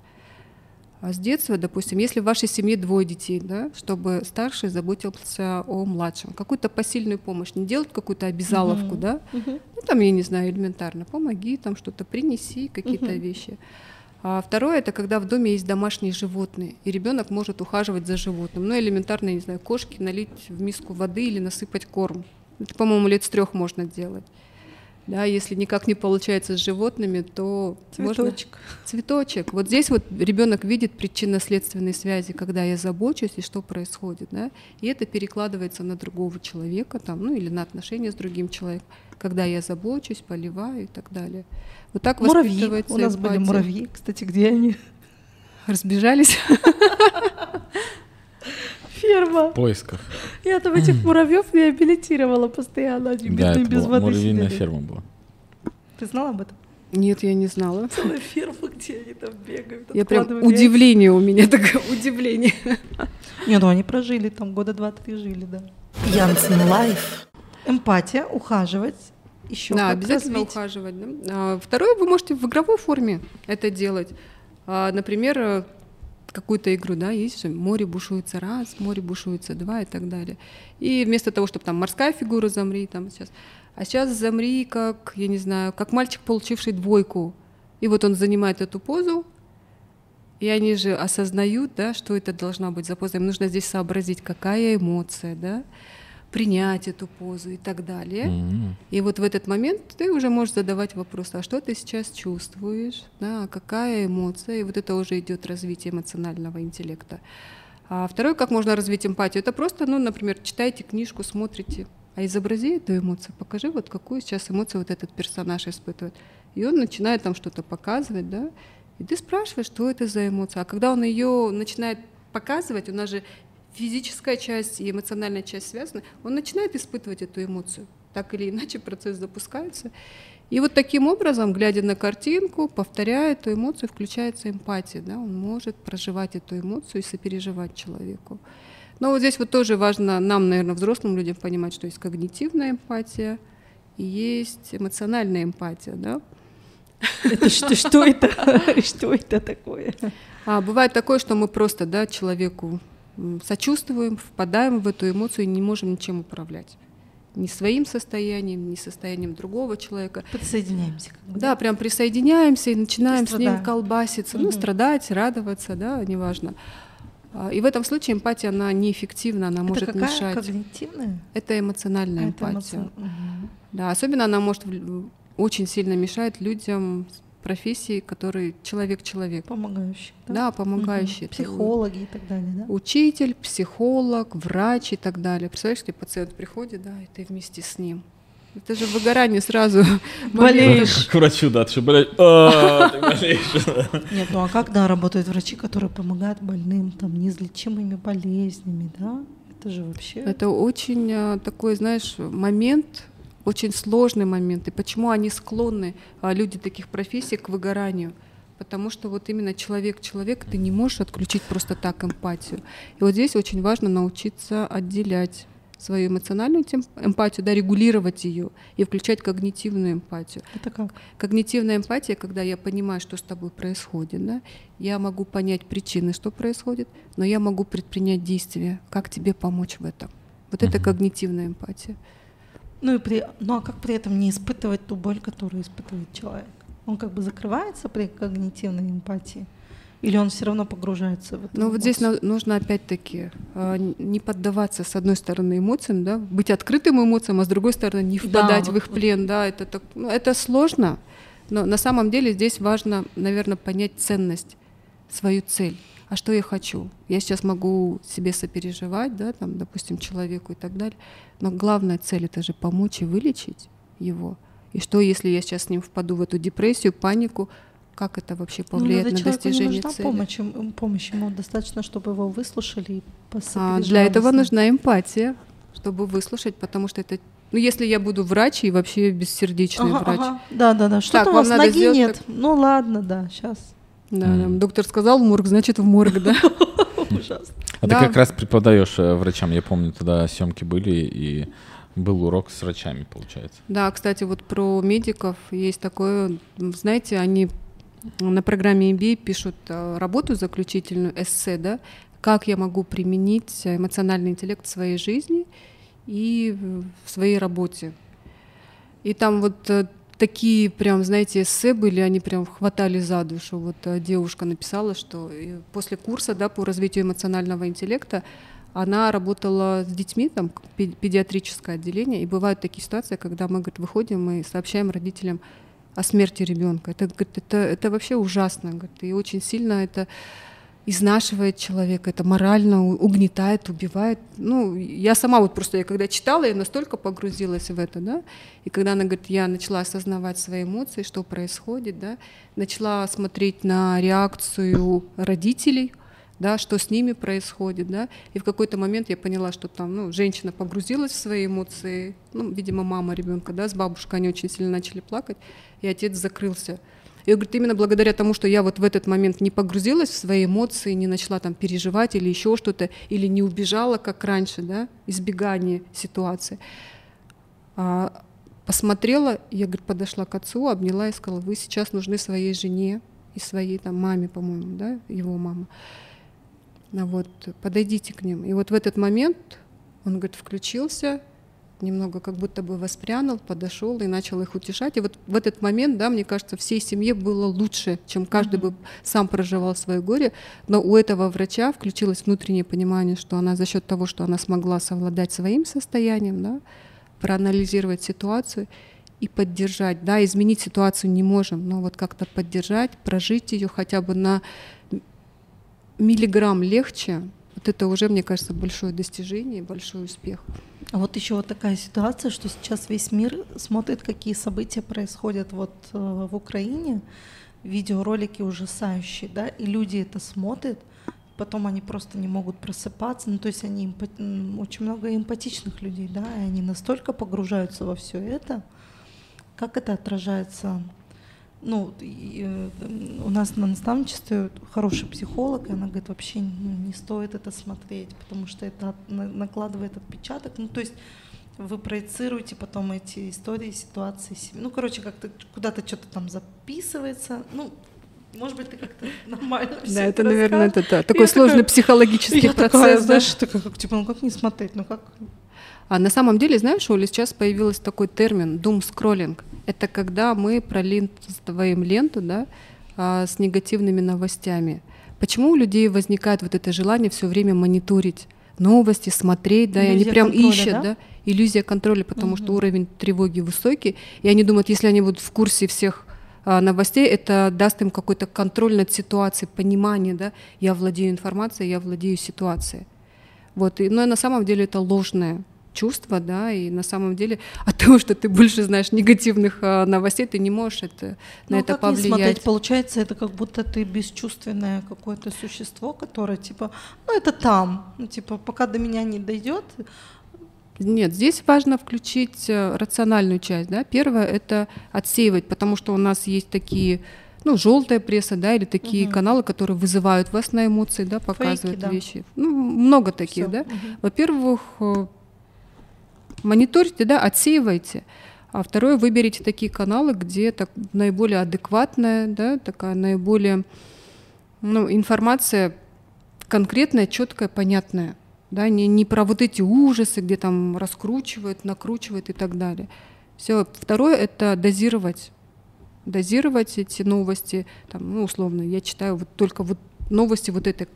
А с детства, допустим, если в вашей семье двое детей, да, чтобы старший заботился о младшем, какую-то посильную помощь, не делать какую-то обязаловку, mm-hmm. да, mm-hmm. ну там, я не знаю, элементарно, помоги, там что-то принеси, какие-то mm-hmm. вещи. А второе, это когда в доме есть домашние животные, и ребенок может ухаживать за животным, ну элементарно, я не знаю, кошки налить в миску воды или насыпать корм, это, по-моему, лет с трех можно делать. Да, если никак не получается с животными, то цветочек. Можно... Цветочек. Вот здесь вот ребенок видит причинно-следственные связи, когда я забочусь и что происходит, да? И это перекладывается на другого человека, там, ну или на отношения с другим человеком, когда я забочусь, поливаю и так далее. Вот так муравьи. Воспитывается эмпатия. У нас были муравьи, кстати, где они? Разбежались. Ферма. В поисках. Я там этих муравьев реабилитировала постоянно. Они да, бедные, это без воды муравьиная сидели. Ферма была. Ты знала об этом? Нет, я не знала. Целая ферма, где они там бегают. Я прям удивление у меня такое, удивление. Не, ну они прожили, там года два-три жили, да. Янцен Live. Эмпатия, ухаживать. Еще да, обязательно развить. Ухаживать. Да? Второе, вы можете в игровой форме это делать. Например, какую-то игру, да, есть же море бушуется раз, море бушуется два и так далее. И вместо того, чтобы там морская фигура замри, там сейчас, а сейчас замри как, я не знаю, как мальчик, получивший двойку. И вот он занимает эту позу, и они же осознают, да, что это должна быть за поза. Им нужно здесь сообразить, какая эмоция, да, принять эту позу и так далее. Mm-hmm. И вот в этот момент ты уже можешь задавать вопрос, а что ты сейчас чувствуешь, да, какая эмоция, и вот это уже идет развитие эмоционального интеллекта. А второе, как можно развить эмпатию, это просто, ну, например, читайте книжку, смотрите а изобрази эту эмоцию, покажи, вот какую сейчас эмоцию вот этот персонаж испытывает. И он начинает там что-то показывать, да, и ты спрашиваешь, что это за эмоция. А когда он ее начинает показывать, у нас же физическая часть и эмоциональная часть связаны, он начинает испытывать эту эмоцию. Так или иначе процесс запускается. И вот таким образом, глядя на картинку, повторяя эту эмоцию, включается эмпатия. Да? Он может проживать эту эмоцию и сопереживать человеку. Но вот здесь вот тоже важно нам, наверное, взрослым людям понимать, что есть когнитивная эмпатия и есть эмоциональная эмпатия. Да? Это что, что это? Что это такое? А, бывает такое, что мы просто, да, человеку сочувствуем, впадаем в эту эмоцию и не можем ничем управлять. Ни своим состоянием, ни состоянием другого человека. Подсоединяемся. Да, прям присоединяемся и начинаем и с ним колбаситься, mm-hmm. ну, страдать, радоваться, да, неважно. И в этом случае эмпатия, она неэффективна, она это может какая? Мешать. Это когнитивная? Это эмоциональная а, эмпатия. Это эмоци... uh-huh. Да, особенно она может очень сильно мешать людям профессии, которые человек-человек. Помогающие. Да, да, помогающие. Угу. Психологи и так далее, да? Учитель, психолог, врач и так далее. Представляешь, если пациент приходит, да, и ты вместе с ним. Это же выгорание сразу. Болеешь. Как врачу, да, ты же болеешь. Ты болеешь. Нет, ну а как, да, работают врачи, которые помогают больным, там, неизлечимыми болезнями, да? Это же вообще... Это очень такой, знаешь, момент... Очень сложный момент. И почему они склонны, люди таких профессий, к выгоранию? Потому что вот именно человек-человек, ты не можешь отключить просто так эмпатию. И вот здесь очень важно научиться отделять свою эмоциональную эмпатию, да, регулировать ее и включать когнитивную эмпатию. Это как? Когнитивная эмпатия, когда я понимаю, что с тобой происходит, да? Я могу понять причины, что происходит, но я могу предпринять действия, как тебе помочь в этом. Вот это когнитивная эмпатия. Ну, и при, ну а как при этом не испытывать ту боль, которую испытывает человек? Он как бы закрывается при когнитивной эмпатии? Или он все равно погружается в это? Ну вот здесь нужно опять-таки не поддаваться, с одной стороны, эмоциям, да, быть открытым эмоциям, а с другой стороны не впадать, да, в их плен. Да, это, так, ну, это сложно, но на самом деле здесь важно, наверное, понять ценность, свою цель. А что я хочу? Я сейчас могу себе сопереживать, да, там, допустим, человеку и так далее. Но главная цель — это же помочь и вылечить его. И что, если я сейчас с ним впаду в эту депрессию, панику, как это вообще повлияет, ну, на достижение цели? Помощь, им, помощь ему достаточно, чтобы его выслушали и посопереживали. А для этого нужна эмпатия, чтобы выслушать, потому что это... Ну, если я буду врач и вообще бессердечный ага, врач. Ага. Да, да, да. Что-то у вас ноги сделать, нет. Так... Ну ладно, да, сейчас. Да, mm. Доктор сказал в морг, значит в морг, да? Ужасно. А ты как раз преподаешь врачам, я помню, тогда съемки были и был урок с врачами, получается. Да, кстати, вот про медиков есть такое, знаете, они на программе эм би эй пишут работу заключительную, эссе, да, как я могу применить эмоциональный интеллект в своей жизни и в своей работе. И там вот такие прям, знаете, эссе были, они прям хватали за душу. Вот девушка написала, что после курса, да, по развитию эмоционального интеллекта она работала с детьми, там, педиатрическое отделение, и бывают такие ситуации, когда мы, говорит, выходим и сообщаем родителям о смерти ребенка. Это, говорит, это, это вообще ужасно, говорит, и очень сильно это изнашивает человека, это морально угнетает, убивает. Ну, я сама вот просто, я когда читала, я настолько погрузилась в это, да, и когда она говорит, я начала осознавать свои эмоции, что происходит, да, начала смотреть на реакцию родителей, да, что с ними происходит, да, и в какой-то момент я поняла, что там, ну, женщина погрузилась в свои эмоции, ну, видимо, мама ребенка, да, с бабушкой они очень сильно начали плакать, и отец закрылся. И говорит, именно благодаря тому, что я вот в этот момент не погрузилась в свои эмоции, не начала там переживать или еще что-то, или не убежала, как раньше, да, избегание ситуации. А, посмотрела, я, говорит, подошла к отцу, обняла и сказала, вы сейчас нужны своей жене и своей там маме, по-моему, да, его мама. А вот, подойдите к ним. И вот в этот момент он, говорит, включился, немного как будто бы воспрянул, подошел и начал их утешать. И вот в этот момент, да, мне кажется, всей семье было лучше, чем каждый бы сам проживал свое горе. Но у этого врача включилось внутреннее понимание, что она за счет того, что она смогла совладать своим состоянием, да, проанализировать ситуацию и поддержать. Да, изменить ситуацию не можем, но вот как-то поддержать, прожить ее хотя бы на миллиграмм легче, Вот это уже, мне кажется, большое достижение, большой успех. А вот еще вот такая ситуация, что сейчас весь мир смотрит, какие события происходят вот в Украине, видеоролики ужасающие, да, и люди это смотрят, потом они просто не могут просыпаться, ну то есть они очень много эмпатичных людей, да, и они настолько погружаются во все это, как это отражается. Ну, и, и, у нас на наставничестве хороший психолог, и она говорит, вообще не, не стоит это смотреть, потому что это от, на, накладывает отпечаток. Ну, то есть вы проецируете потом эти истории, ситуации. Ну, короче, как-то куда-то что-то там записывается. Ну, может быть, ты как-то нормально все. Да, это, наверное, это такой сложный психологический процесс. Знаешь, такая, как типа, ну как не смотреть, ну как... А на самом деле, знаешь, Оля, сейчас появился такой термин «doom-скроллинг». Это когда мы пролистываем ленту, да, с негативными новостями. Почему у людей возникает вот это желание все время мониторить новости, смотреть, да, и они прям ищут, да? Да, иллюзия контроля, потому угу. что уровень тревоги высокий, и они думают, если они будут в курсе всех новостей, это даст им какой-то контроль над ситуацией, понимание, да, я владею информацией, я владею ситуацией. Вот, и, но на самом деле это ложное чувства, да, и на самом деле от того, что ты больше знаешь негативных а, новостей, ты не можешь это, ну, на это повлиять. Не смотреть? Получается, это как будто ты бесчувственное какое-то существо, которое типа, ну это там, ну, типа пока до меня не дойдет. Нет, здесь важно включить рациональную часть, да. Первое — это отсеивать, потому что у нас есть такие, ну, желтая пресса, да, или такие угу. каналы, которые вызывают вас на эмоции, да, показывают Фейки, да. вещи. Ну, много таких, Всё. Да. Угу. Во-первых, мониторьте, да, отсеивайте. А второе, выберите такие каналы, где так, наиболее адекватная, да, такая наиболее, ну, информация конкретная, четкая, понятная. Да, не, не про вот эти ужасы, где там раскручивают, накручивают и так далее. Все. Второе, это дозировать. Дозировать эти новости. Там, ну, условно, я читаю вот только вот новости вот этой.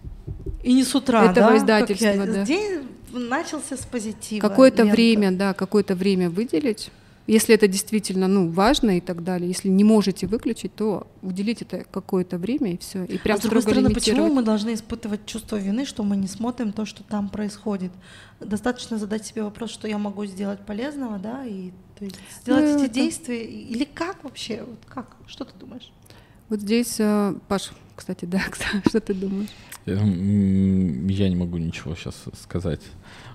И не с утра, этого, да? Издательства, да. День начался с позитива. Какое-то время, да, какое-то время выделить. Если это действительно, ну, важно и так далее, если не можете выключить, то уделить это какое-то время, и все. И прям, а с другой стороны, почему мы должны испытывать чувство вины, что мы не смотрим то, что там происходит? Достаточно задать себе вопрос, что я могу сделать полезного, да, и то есть, сделать ну, эти это... действия. Или как вообще? Вот как? Что ты думаешь? Вот здесь, Паш, кстати, да, что ты думаешь? Я не могу ничего сейчас сказать.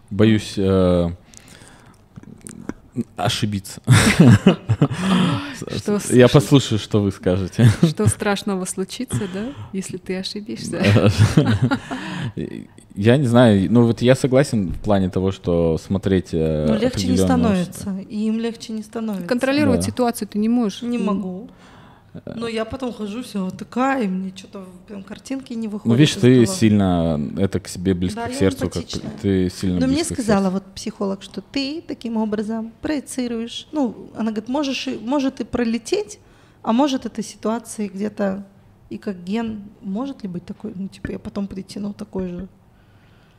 Боюсь э, ошибиться. Я послушаю, что вы скажете. Что страшного случится, да, если ты ошибишься? Я не знаю. Ну вот я согласен в плане того, что смотреть... Но легче не становится. И им легче не становится. Контролировать ситуацию ты не можешь. Не могу. Но я потом хожу, все вот такая, и мне что-то прям картинки не выходят. Ну, видишь, ты головы. Сильно это к себе близко, да, к сердцу. Как, ты сильно. Но мне сказала вот психолог, что ты таким образом проецируешь. Ну, она говорит, можешь, может и пролететь, а может эта ситуация где-то, и как ген, может ли быть такой, ну, типа я потом притяну такой же.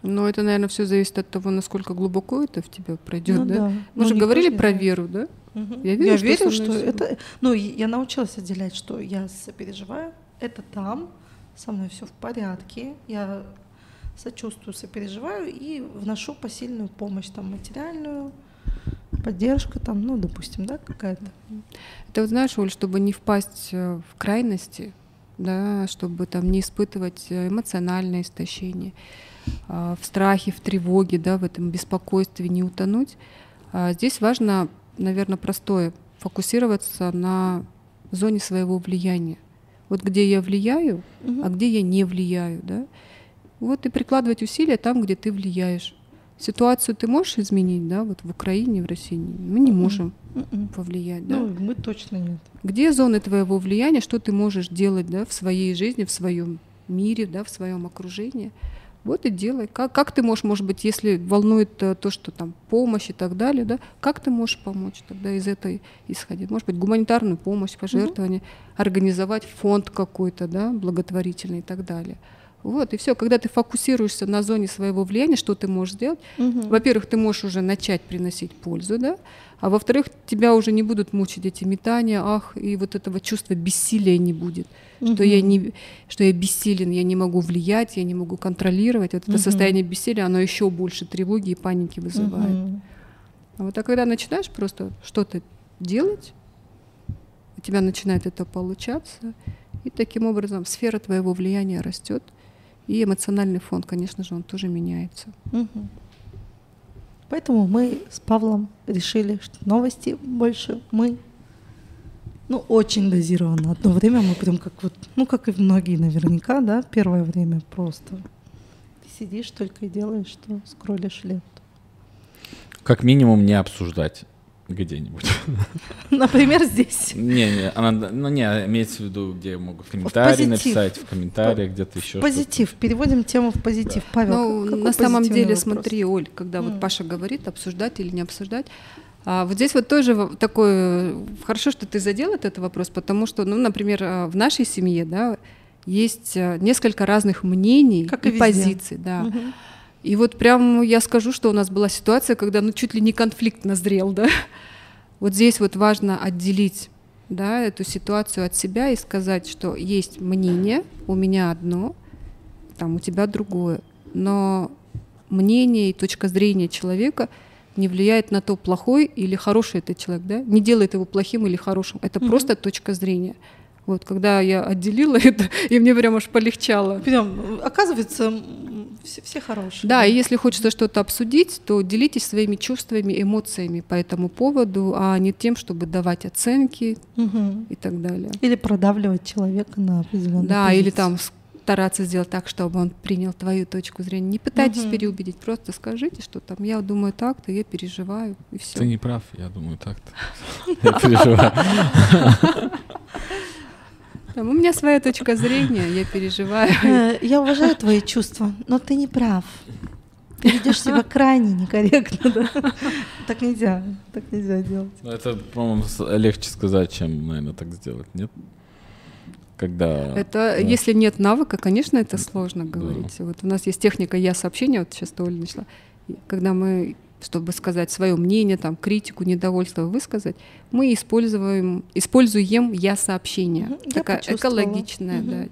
Ну, это, наверное, все зависит от того, насколько глубоко это в тебя пройдет, ну, да? Да. Мы ну, же говорили про знает. Веру, да? Угу. Я верю, я что, верю, что это... Ну, я научилась отделять, что я сопереживаю, это там, со мной все в порядке, я сочувствую, сопереживаю и вношу посильную помощь, там, материальную, поддержка, там, ну, допустим, да, какая-то. Это вот, знаешь, Оль, чтобы не впасть в крайности, да, чтобы там не испытывать эмоциональное истощение, в страхе, в тревоге, да, в этом беспокойстве не утонуть. Здесь важно, наверное, простое, фокусироваться на зоне своего влияния. Вот где я влияю, угу. а где я не влияю, да? Вот и прикладывать усилия там, где ты влияешь. Ситуацию ты можешь изменить, да? Вот в Украине, в России мы не можем У-у. повлиять, да? Ну, мы точно нет. Где зоны твоего влияния, что ты можешь делать, да, в своей жизни, в своем мире, да, в своем окружении? Вот и делай. Как, как ты можешь, может быть, если волнует то, что там помощь и так далее, да, как ты можешь помочь тогда из этой исходить? Может быть, гуманитарную помощь, пожертвования, mm-hmm. организовать фонд какой-то, да, благотворительный и так далее. Вот, и все, когда ты фокусируешься на зоне своего влияния, что ты можешь сделать? Угу. Во-первых, ты можешь уже начать приносить пользу, да? А во-вторых, тебя уже не будут мучить эти метания, ах, и вот этого чувства бессилия не будет. Угу. Что, я не, что я бессилен, я не могу влиять, я не могу контролировать. Вот угу. это состояние бессилия, оно еще больше тревоги и паники вызывает. Угу. А вот а когда начинаешь просто что-то делать, у тебя начинает это получаться, и таким образом сфера твоего влияния растет. И эмоциональный фон, конечно же, он тоже меняется. Угу. Поэтому мы с Павлом решили, что новости больше мы, ну, очень дозированно. Одно время мы прям как вот, ну, как и многие наверняка, да, первое время просто ты сидишь только и делаешь, что скроллишь ленту. Как минимум не обсуждать где-нибудь. Например, здесь. Не, не, она, ну, не, имеется в виду, где могут в комментарии в написать, в комментариях где-то еще. В позитив. Что-то. Переводим тему в позитив. Да. Павел, ну, какой на самом деле, вопрос? Смотри, Оль, когда mm. вот Паша говорит, обсуждать или не обсуждать, а вот здесь вот тоже такое, хорошо, что ты задел этот вопрос, потому что, ну, например, в нашей семье, да, есть несколько разных мнений как и, и позиций, да. Mm-hmm. И вот прям я скажу, что у нас была ситуация, когда ну, чуть ли не конфликт назрел, да. Вот здесь вот важно отделить, да, эту ситуацию от себя и сказать, что есть мнение, у меня одно, там у тебя другое. Но мнение и точка зрения человека не влияет на то, плохой или хороший этот человек, да, не делает его плохим или хорошим. Это mm-hmm. просто точка зрения. Вот, когда я отделила это, и мне прям аж полегчало. Прям, оказывается, все, все хорошие. Да, да, и если хочется что-то обсудить, то делитесь своими чувствами, эмоциями по этому поводу, а не тем, чтобы давать оценки угу. и так далее. Или продавливать человека на определенную Да, позицию. Или там стараться сделать так, чтобы он принял твою точку зрения. Не пытайтесь угу. переубедить, просто скажите, что там я думаю так-то, я переживаю, и все. Ты не прав, я думаю так-то, я переживаю. У меня своя точка зрения, я переживаю. Я уважаю твои чувства, но ты не прав. Ты ведешь себя крайне некорректно. Да? Так нельзя, так нельзя делать. Это, по-моему, легче сказать, чем, наверное, так сделать, нет? Когда, это, ну, если нет навыка, конечно, это сложно говорить. Да. Вот у нас есть техника «я-сообщение», вот сейчас Оля начала, когда мы, чтобы сказать свое мнение, там, критику, недовольство высказать, мы используем, используем я-сообщение, угу, такая экологичная. Угу. Да.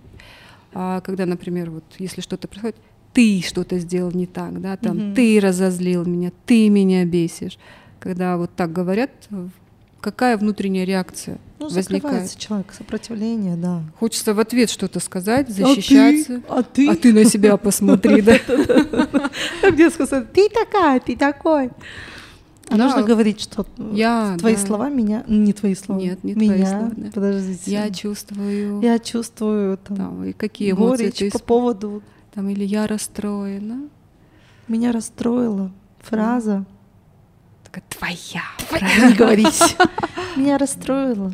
А когда, например, вот, если что-то происходит, ты что-то сделал не так, да, там, угу. ты разозлил меня, ты меня бесишь. Когда вот так говорят, какая внутренняя реакция ну, возникает? Закрывается человек, сопротивление, да. Хочется в ответ что-то сказать, защищаться. А ты, а ты? А ты на себя посмотри, да? Где сказать, ты такая, ты такой. А нужно говорить, что твои слова меня, не твои слова, нет, не твои слова. Подождите. Я чувствую. Я чувствую. И какие эмоции ты испытываешь? Горечь по поводу. Там или я расстроена. Меня расстроила фраза. Твоя фраза. Не говорить. Меня расстроила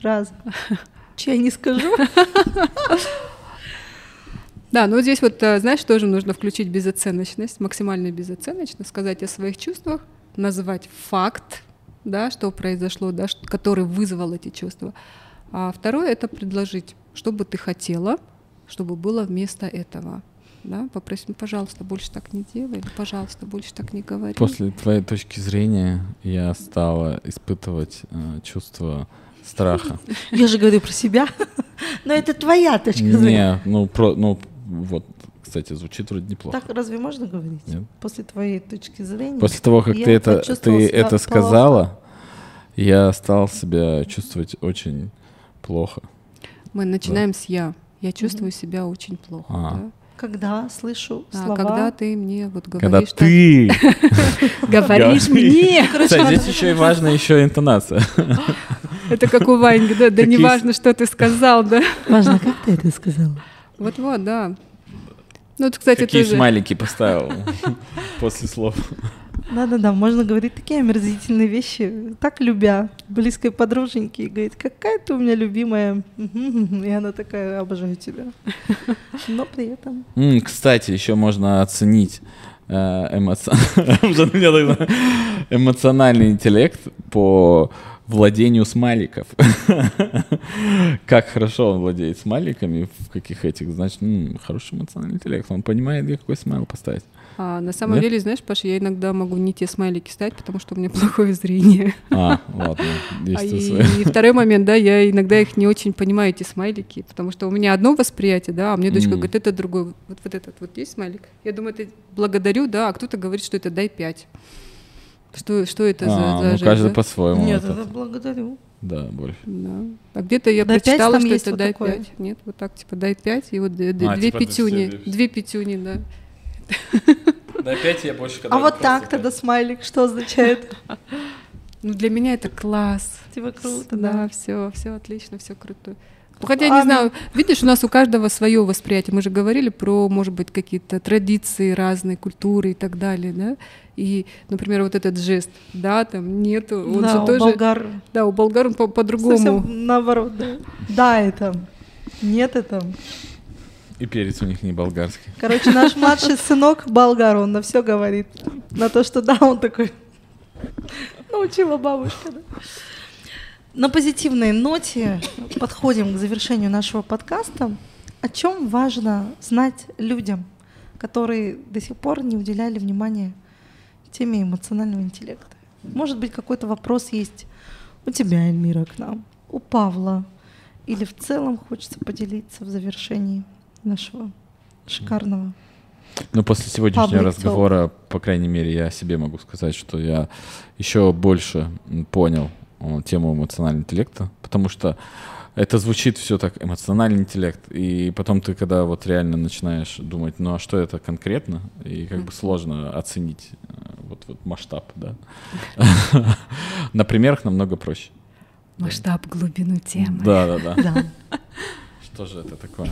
фраза. Чего я не скажу? Да, ну здесь вот, знаешь, тоже нужно включить безоценочность, максимально безоценочно, сказать о своих чувствах, назвать факт, да, что произошло, да, который вызвал эти чувства. А второе — это предложить, что бы ты хотела, чтобы было вместо этого. Да, попросим, пожалуйста, больше так не делай, пожалуйста, больше так не говори. После твоей точки зрения я стала испытывать э, чувство страха. Я же говорю про себя, но это твоя точка зрения. Не, ну, про, ну вот, кстати, звучит вроде неплохо. Так разве можно говорить? Нет. После твоей точки зрения. После того, как ты это, ты это сказала, я стал себя чувствовать очень плохо. Мы начинаем да. с я. Я чувствую угу. себя очень плохо. А. Да? Когда слышу а, слова. Когда ты мне вот говоришь. Когда так, ты говоришь мне. Здесь еще и важна еще интонация. Это как у Ваньки, да? Да не важно, что ты сказал, да? Важно, как ты это сказал. Вот-вот, да. Ну, кстати, тоже. Какие смайлики поставил после слов. Да-да-да, можно говорить такие омерзительные вещи, так любя близкой подруженьки, и говорит, какая ты у меня любимая, и она такая, обожаю тебя, но при этом... Кстати, еще можно оценить эмоциональный интеллект по владению смайликов. Как хорошо он владеет смайликами, в каких этих, значит, хороший эмоциональный интеллект. Он понимает, где какой смайл поставить. А, на самом Нет? деле, знаешь, Паша, я иногда могу не те смайлики ставить, потому что у меня плохое зрение. А, ладно. И, и второй момент, да, я иногда их не очень понимаю, эти смайлики, потому что у меня одно восприятие, да, а мне дочка mm. говорит, это другой, вот, вот этот вот есть смайлик. Я думаю, это благодарю, да, а кто-то говорит, что это дай пять. Что, что это а, за, за ну, жизнь? Каждый да? по-своему. Нет, вот это благодарю. Да, больше. Да. А где-то я до прочитала, что это вот дай такое. пять. Нет, вот так, типа, дай пять, и вот д- д- а, две типа пятюни. Все, две пятюни, да. До пяти я больше когда. А вот так тогда смайлик что означает? Ну, для меня это класс. Типа круто, да. Да, все, все отлично, все круто. Ну, хотя я не знаю, видишь, у нас у каждого свое восприятие. Мы же говорили про, может быть, какие-то традиции разные, культуры и так далее, да? И, например, вот этот жест, да, там нету, он да, же у тоже... болгар... Да, у болгар он по- по-другому. Совсем наоборот, да. Да, это, нет, это... И перец у них не болгарский. Короче, наш младший сынок болгар, он на все говорит. На то, что да, он такой... Научила бабушка, да. На позитивной ноте подходим к завершению нашего подкаста. О чем важно знать людям, которые до сих пор не уделяли внимания теме эмоционального интеллекта? Может быть, какой-то вопрос есть у тебя, Эльмира, к нам, у Павла, или в целом хочется поделиться в завершении нашего шикарного. Ну, после сегодняшнего Public разговора, talk. по крайней мере, я себе могу сказать, что я еще больше понял тему эмоционального интеллекта, потому что это звучит все так, эмоциональный интеллект, и потом ты, когда вот реально начинаешь думать, ну а что это конкретно, и как бы сложно оценить вот, вот масштаб, да. На примерах намного проще. Масштаб, глубину темы. Да, да, да. Что же это такое?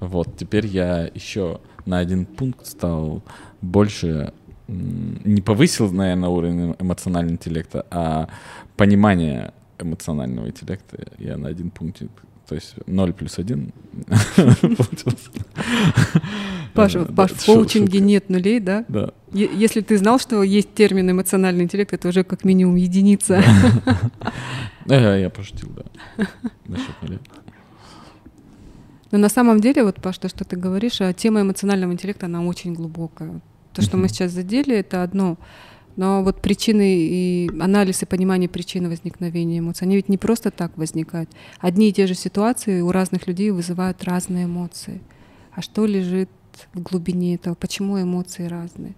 Вот, теперь я еще на один пункт стал больше, не повысил, наверное, уровень эмоционального интеллекта, а понимание эмоционального интеллекта я на один пункт, то есть ноль плюс один получилось. Паша, в коучинге нет нулей, да? Да. Если ты знал, что есть термин эмоциональный интеллект, это уже как минимум единица. Я пошутил, да. Насчет нулей. Но на самом деле, вот, Паш, то, что ты говоришь, тема эмоционального интеллекта, она очень глубокая. То, что мы сейчас задели, это одно. Но вот причины и анализ и понимание причины возникновения эмоций, они ведь не просто так возникают. Одни и те же ситуации у разных людей вызывают разные эмоции. А что лежит в глубине этого? Почему эмоции разные?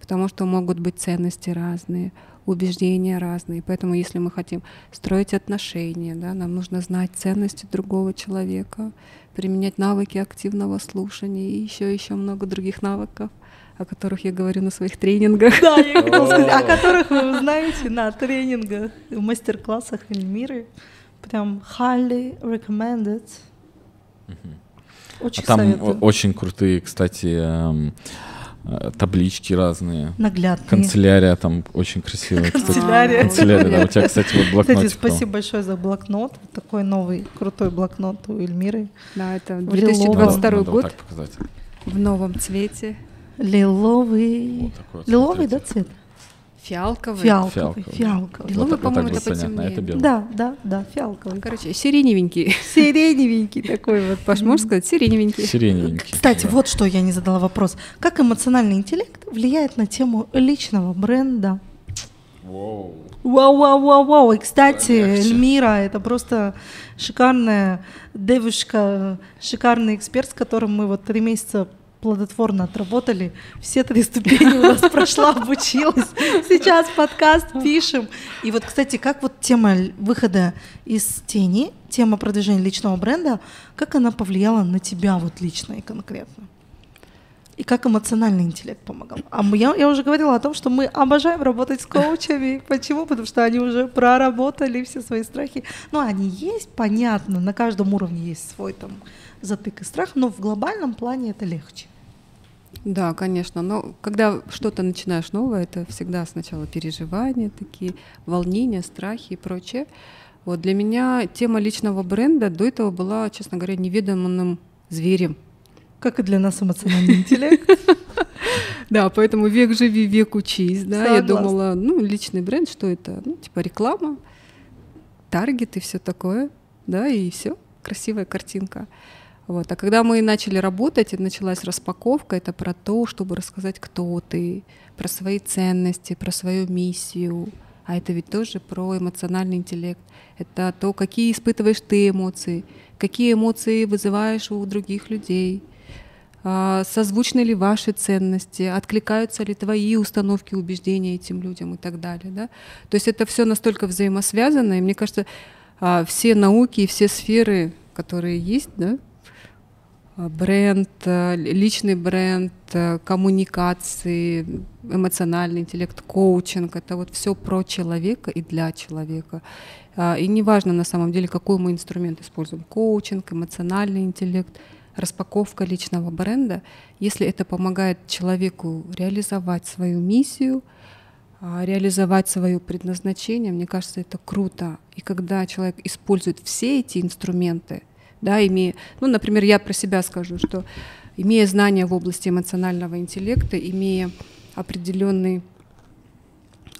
Потому что могут быть ценности разные, убеждения разные. Поэтому если мы хотим строить отношения, да, нам нужно знать ценности другого человека, применять навыки активного слушания и еще еще много других навыков, о которых я говорю на своих тренингах. Да, я хотела сказать, о которых вы узнаете на тренингах, в мастер-классах Эльмиры. Прям highly recommended. Очень советую. Там очень крутые, кстати, таблички разные. Наглядные. Канцелярия там очень красивая. Канцелярия. Канцелярия, да. У тебя, кстати, вот блокнотик. Кстати, спасибо большое за блокнот. Такой новый, крутой блокнот у Эльмиры. Да, это две тысячи двадцать второй год. Надо так показать. В новом цвете. Лиловый, вот лиловый, да, цвет? Фиалковый. Фиалковый, фиалковый. фиалковый. Лиловый, вот, по-моему, вот это потемнее. Это да, да, да, фиалковый. Короче, сиреневенький. Сиреневенький такой вот, Паш, можешь сказать, сиреневенький. Сиреневенький. Кстати, вот что я не задала вопрос. Как эмоциональный интеллект влияет на тему личного бренда? Вау. Вау, вау, вау, вау. И, кстати, Эльмира — это просто шикарная девушка, шикарный эксперт, с которым мы вот три месяца плодотворно отработали, все три ступени у нас прошла, обучилась, сейчас подкаст пишем. И вот, кстати, как вот тема выхода из тени, тема продвижения личного бренда, как она повлияла на тебя вот лично и конкретно? И как эмоциональный интеллект помогал? А мы, я, я уже говорила о том, что мы обожаем работать с коучами. Почему? Потому что они уже проработали все свои страхи. Ну, они есть, понятно, на каждом уровне есть свой там затык и страх, но в глобальном плане это легче. Да, конечно, но когда что-то начинаешь новое, это всегда сначала переживания такие, волнения, страхи и прочее. Вот для меня тема личного бренда до этого была, честно говоря, неведомым зверем. Как и для нас эмоциональный интеллект. Да, поэтому век живи, век учись. Да, я думала, ну, личный бренд, что это? Ну, типа реклама. таргет и все такое, да, и все, красивая картинка. Вот. А когда мы начали работать, и началась распаковка, это про то, чтобы рассказать, кто ты, про свои ценности, про свою миссию. А это ведь тоже про эмоциональный интеллект. Это то, какие испытываешь ты эмоции, какие эмоции вызываешь у других людей, созвучны ли ваши ценности, откликаются ли твои установки, убеждения этим людям и так далее. Да? То есть это все настолько взаимосвязано, и мне кажется, все науки и все сферы, которые есть, да, бренд, личный бренд, коммуникации, эмоциональный интеллект, коучинг — это вот все про человека и для человека. И неважно на самом деле, какой мы инструмент используем: коучинг, эмоциональный интеллект, распаковка личного бренда. Если это помогает человеку реализовать свою миссию, реализовать свое предназначение, мне кажется, это круто. И когда человек использует все эти инструменты, да, имея, ну, например, я про себя скажу, что имея знания в области эмоционального интеллекта, имея определенный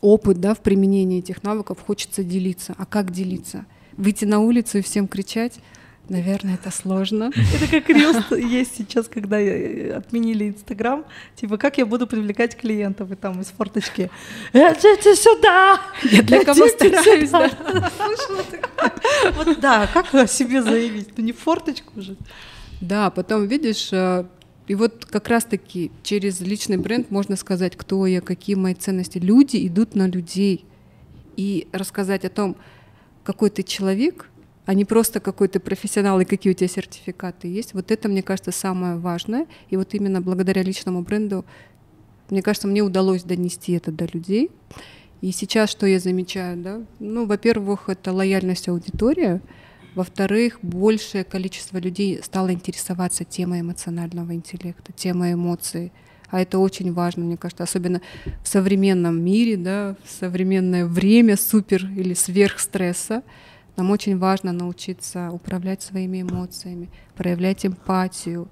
опыт, да, в применении этих навыков, хочется делиться. А как делиться? Выйти на улицу и всем кричать? Наверное, это сложно. Это как рилс есть сейчас, когда отменили Инстаграм. Типа, как я буду привлекать клиентов? И там из форточки: «Идите сюда! Я для кого стараюсь?» Вот да, как о себе заявить? Ну не в форточку же. Да, потом видишь, и вот как раз-таки через личный бренд можно сказать, кто я, какие мои ценности. Люди идут на людей. И рассказать о том, какой ты человек, а не просто какой ты профессионал и какие у тебя сертификаты есть. Вот это, мне кажется, самое важное. И вот именно благодаря личному бренду, мне кажется, мне удалось донести это до людей. И сейчас что я замечаю? Да? Ну, во-первых, это лояльность аудитории. Во-вторых, большее количество людей стало интересоваться темой эмоционального интеллекта, темой эмоций. А это очень важно, мне кажется, особенно в современном мире, да, в современное время супер или сверхстресса. Нам очень важно научиться управлять своими эмоциями, проявлять эмпатию,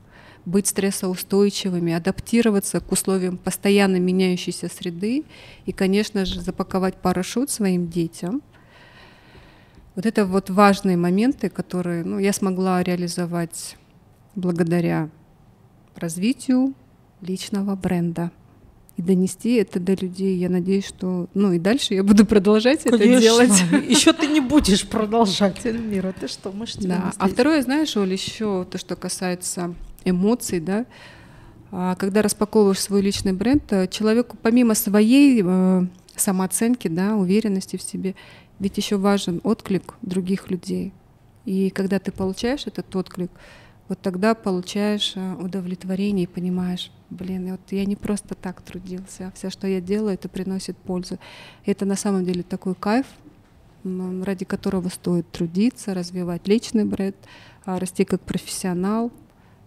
быть стрессоустойчивыми, адаптироваться к условиям постоянно меняющейся среды и, конечно же, запаковать парашют своим детям. Вот это вот важные моменты, которые, ну, я смогла реализовать благодаря развитию личного бренда. И донести это до людей. Я надеюсь, что... Ну и дальше я буду продолжать, конечно, это делать. Еще ты не будешь продолжать, Эльмира. Ты что, мы ж тебя да. А второе, знаешь, Оль, еще то, что касается эмоций, да, когда распаковываешь свой личный бренд, человеку помимо своей самооценки, да, уверенности в себе, ведь еще важен отклик других людей. И когда ты получаешь этот отклик, вот тогда получаешь удовлетворение и понимаешь: блин, вот я не просто так трудился, все, что я делаю, это приносит пользу. И это на самом деле такой кайф, ради которого стоит трудиться, развивать личный бренд, расти как профессионал,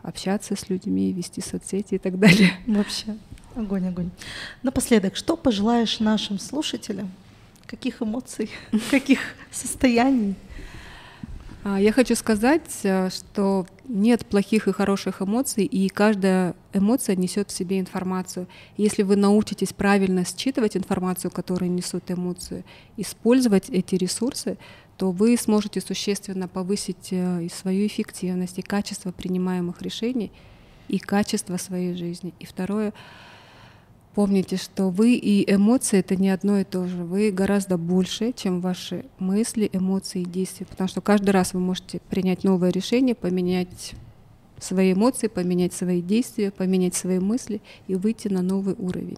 общаться с людьми, вести соцсети и так далее. Вообще, огонь, огонь. Напоследок, что пожелаешь нашим слушателям? Каких эмоций, каких состояний? Я хочу сказать, что нет плохих и хороших эмоций, и каждая эмоция несет в себе информацию. Если вы научитесь правильно считывать информацию, которую несут эмоции, использовать эти ресурсы, то вы сможете существенно повысить и свою эффективность, и качество принимаемых решений, и качество своей жизни. И второе, помните, что вы и эмоции — это не одно и то же. Вы гораздо больше, чем ваши мысли, эмоции и действия. Потому что каждый раз вы можете принять новое решение, поменять свои эмоции, поменять свои действия, поменять свои мысли и выйти на новый уровень.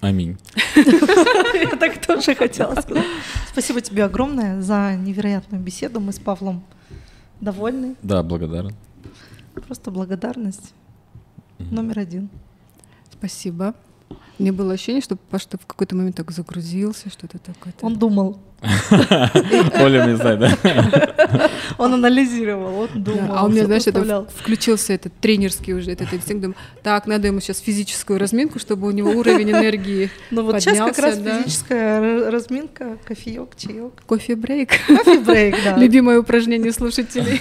Аминь. Я так тоже хотела сказать. Спасибо тебе огромное за невероятную беседу. Мы с Павлом довольны. Да, благодарен. Просто благодарность номер один. Спасибо. Мне было ощущение, что Паш в какой-то момент так загрузился, что-то такое. Он думал. Оля, не знаю, да? Он анализировал, он думал. А у меня, знаешь, включился этот тренерский уже этот инстинкт. Думаю, так, надо ему сейчас физическую разминку, чтобы у него уровень энергии поднялся. Ну вот сейчас как раз физическая разминка, кофеёк, чаёк. Кофе-брейк. Кофе-брейк, да. Любимое упражнение слушателей.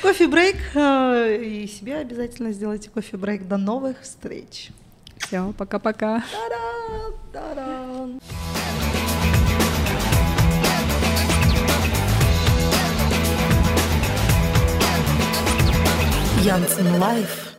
Кофе-брейк. И себе обязательно сделайте кофе-брейк. До новых встреч. Все, пока-пока. Та-дам, та-дам. Янцен Live.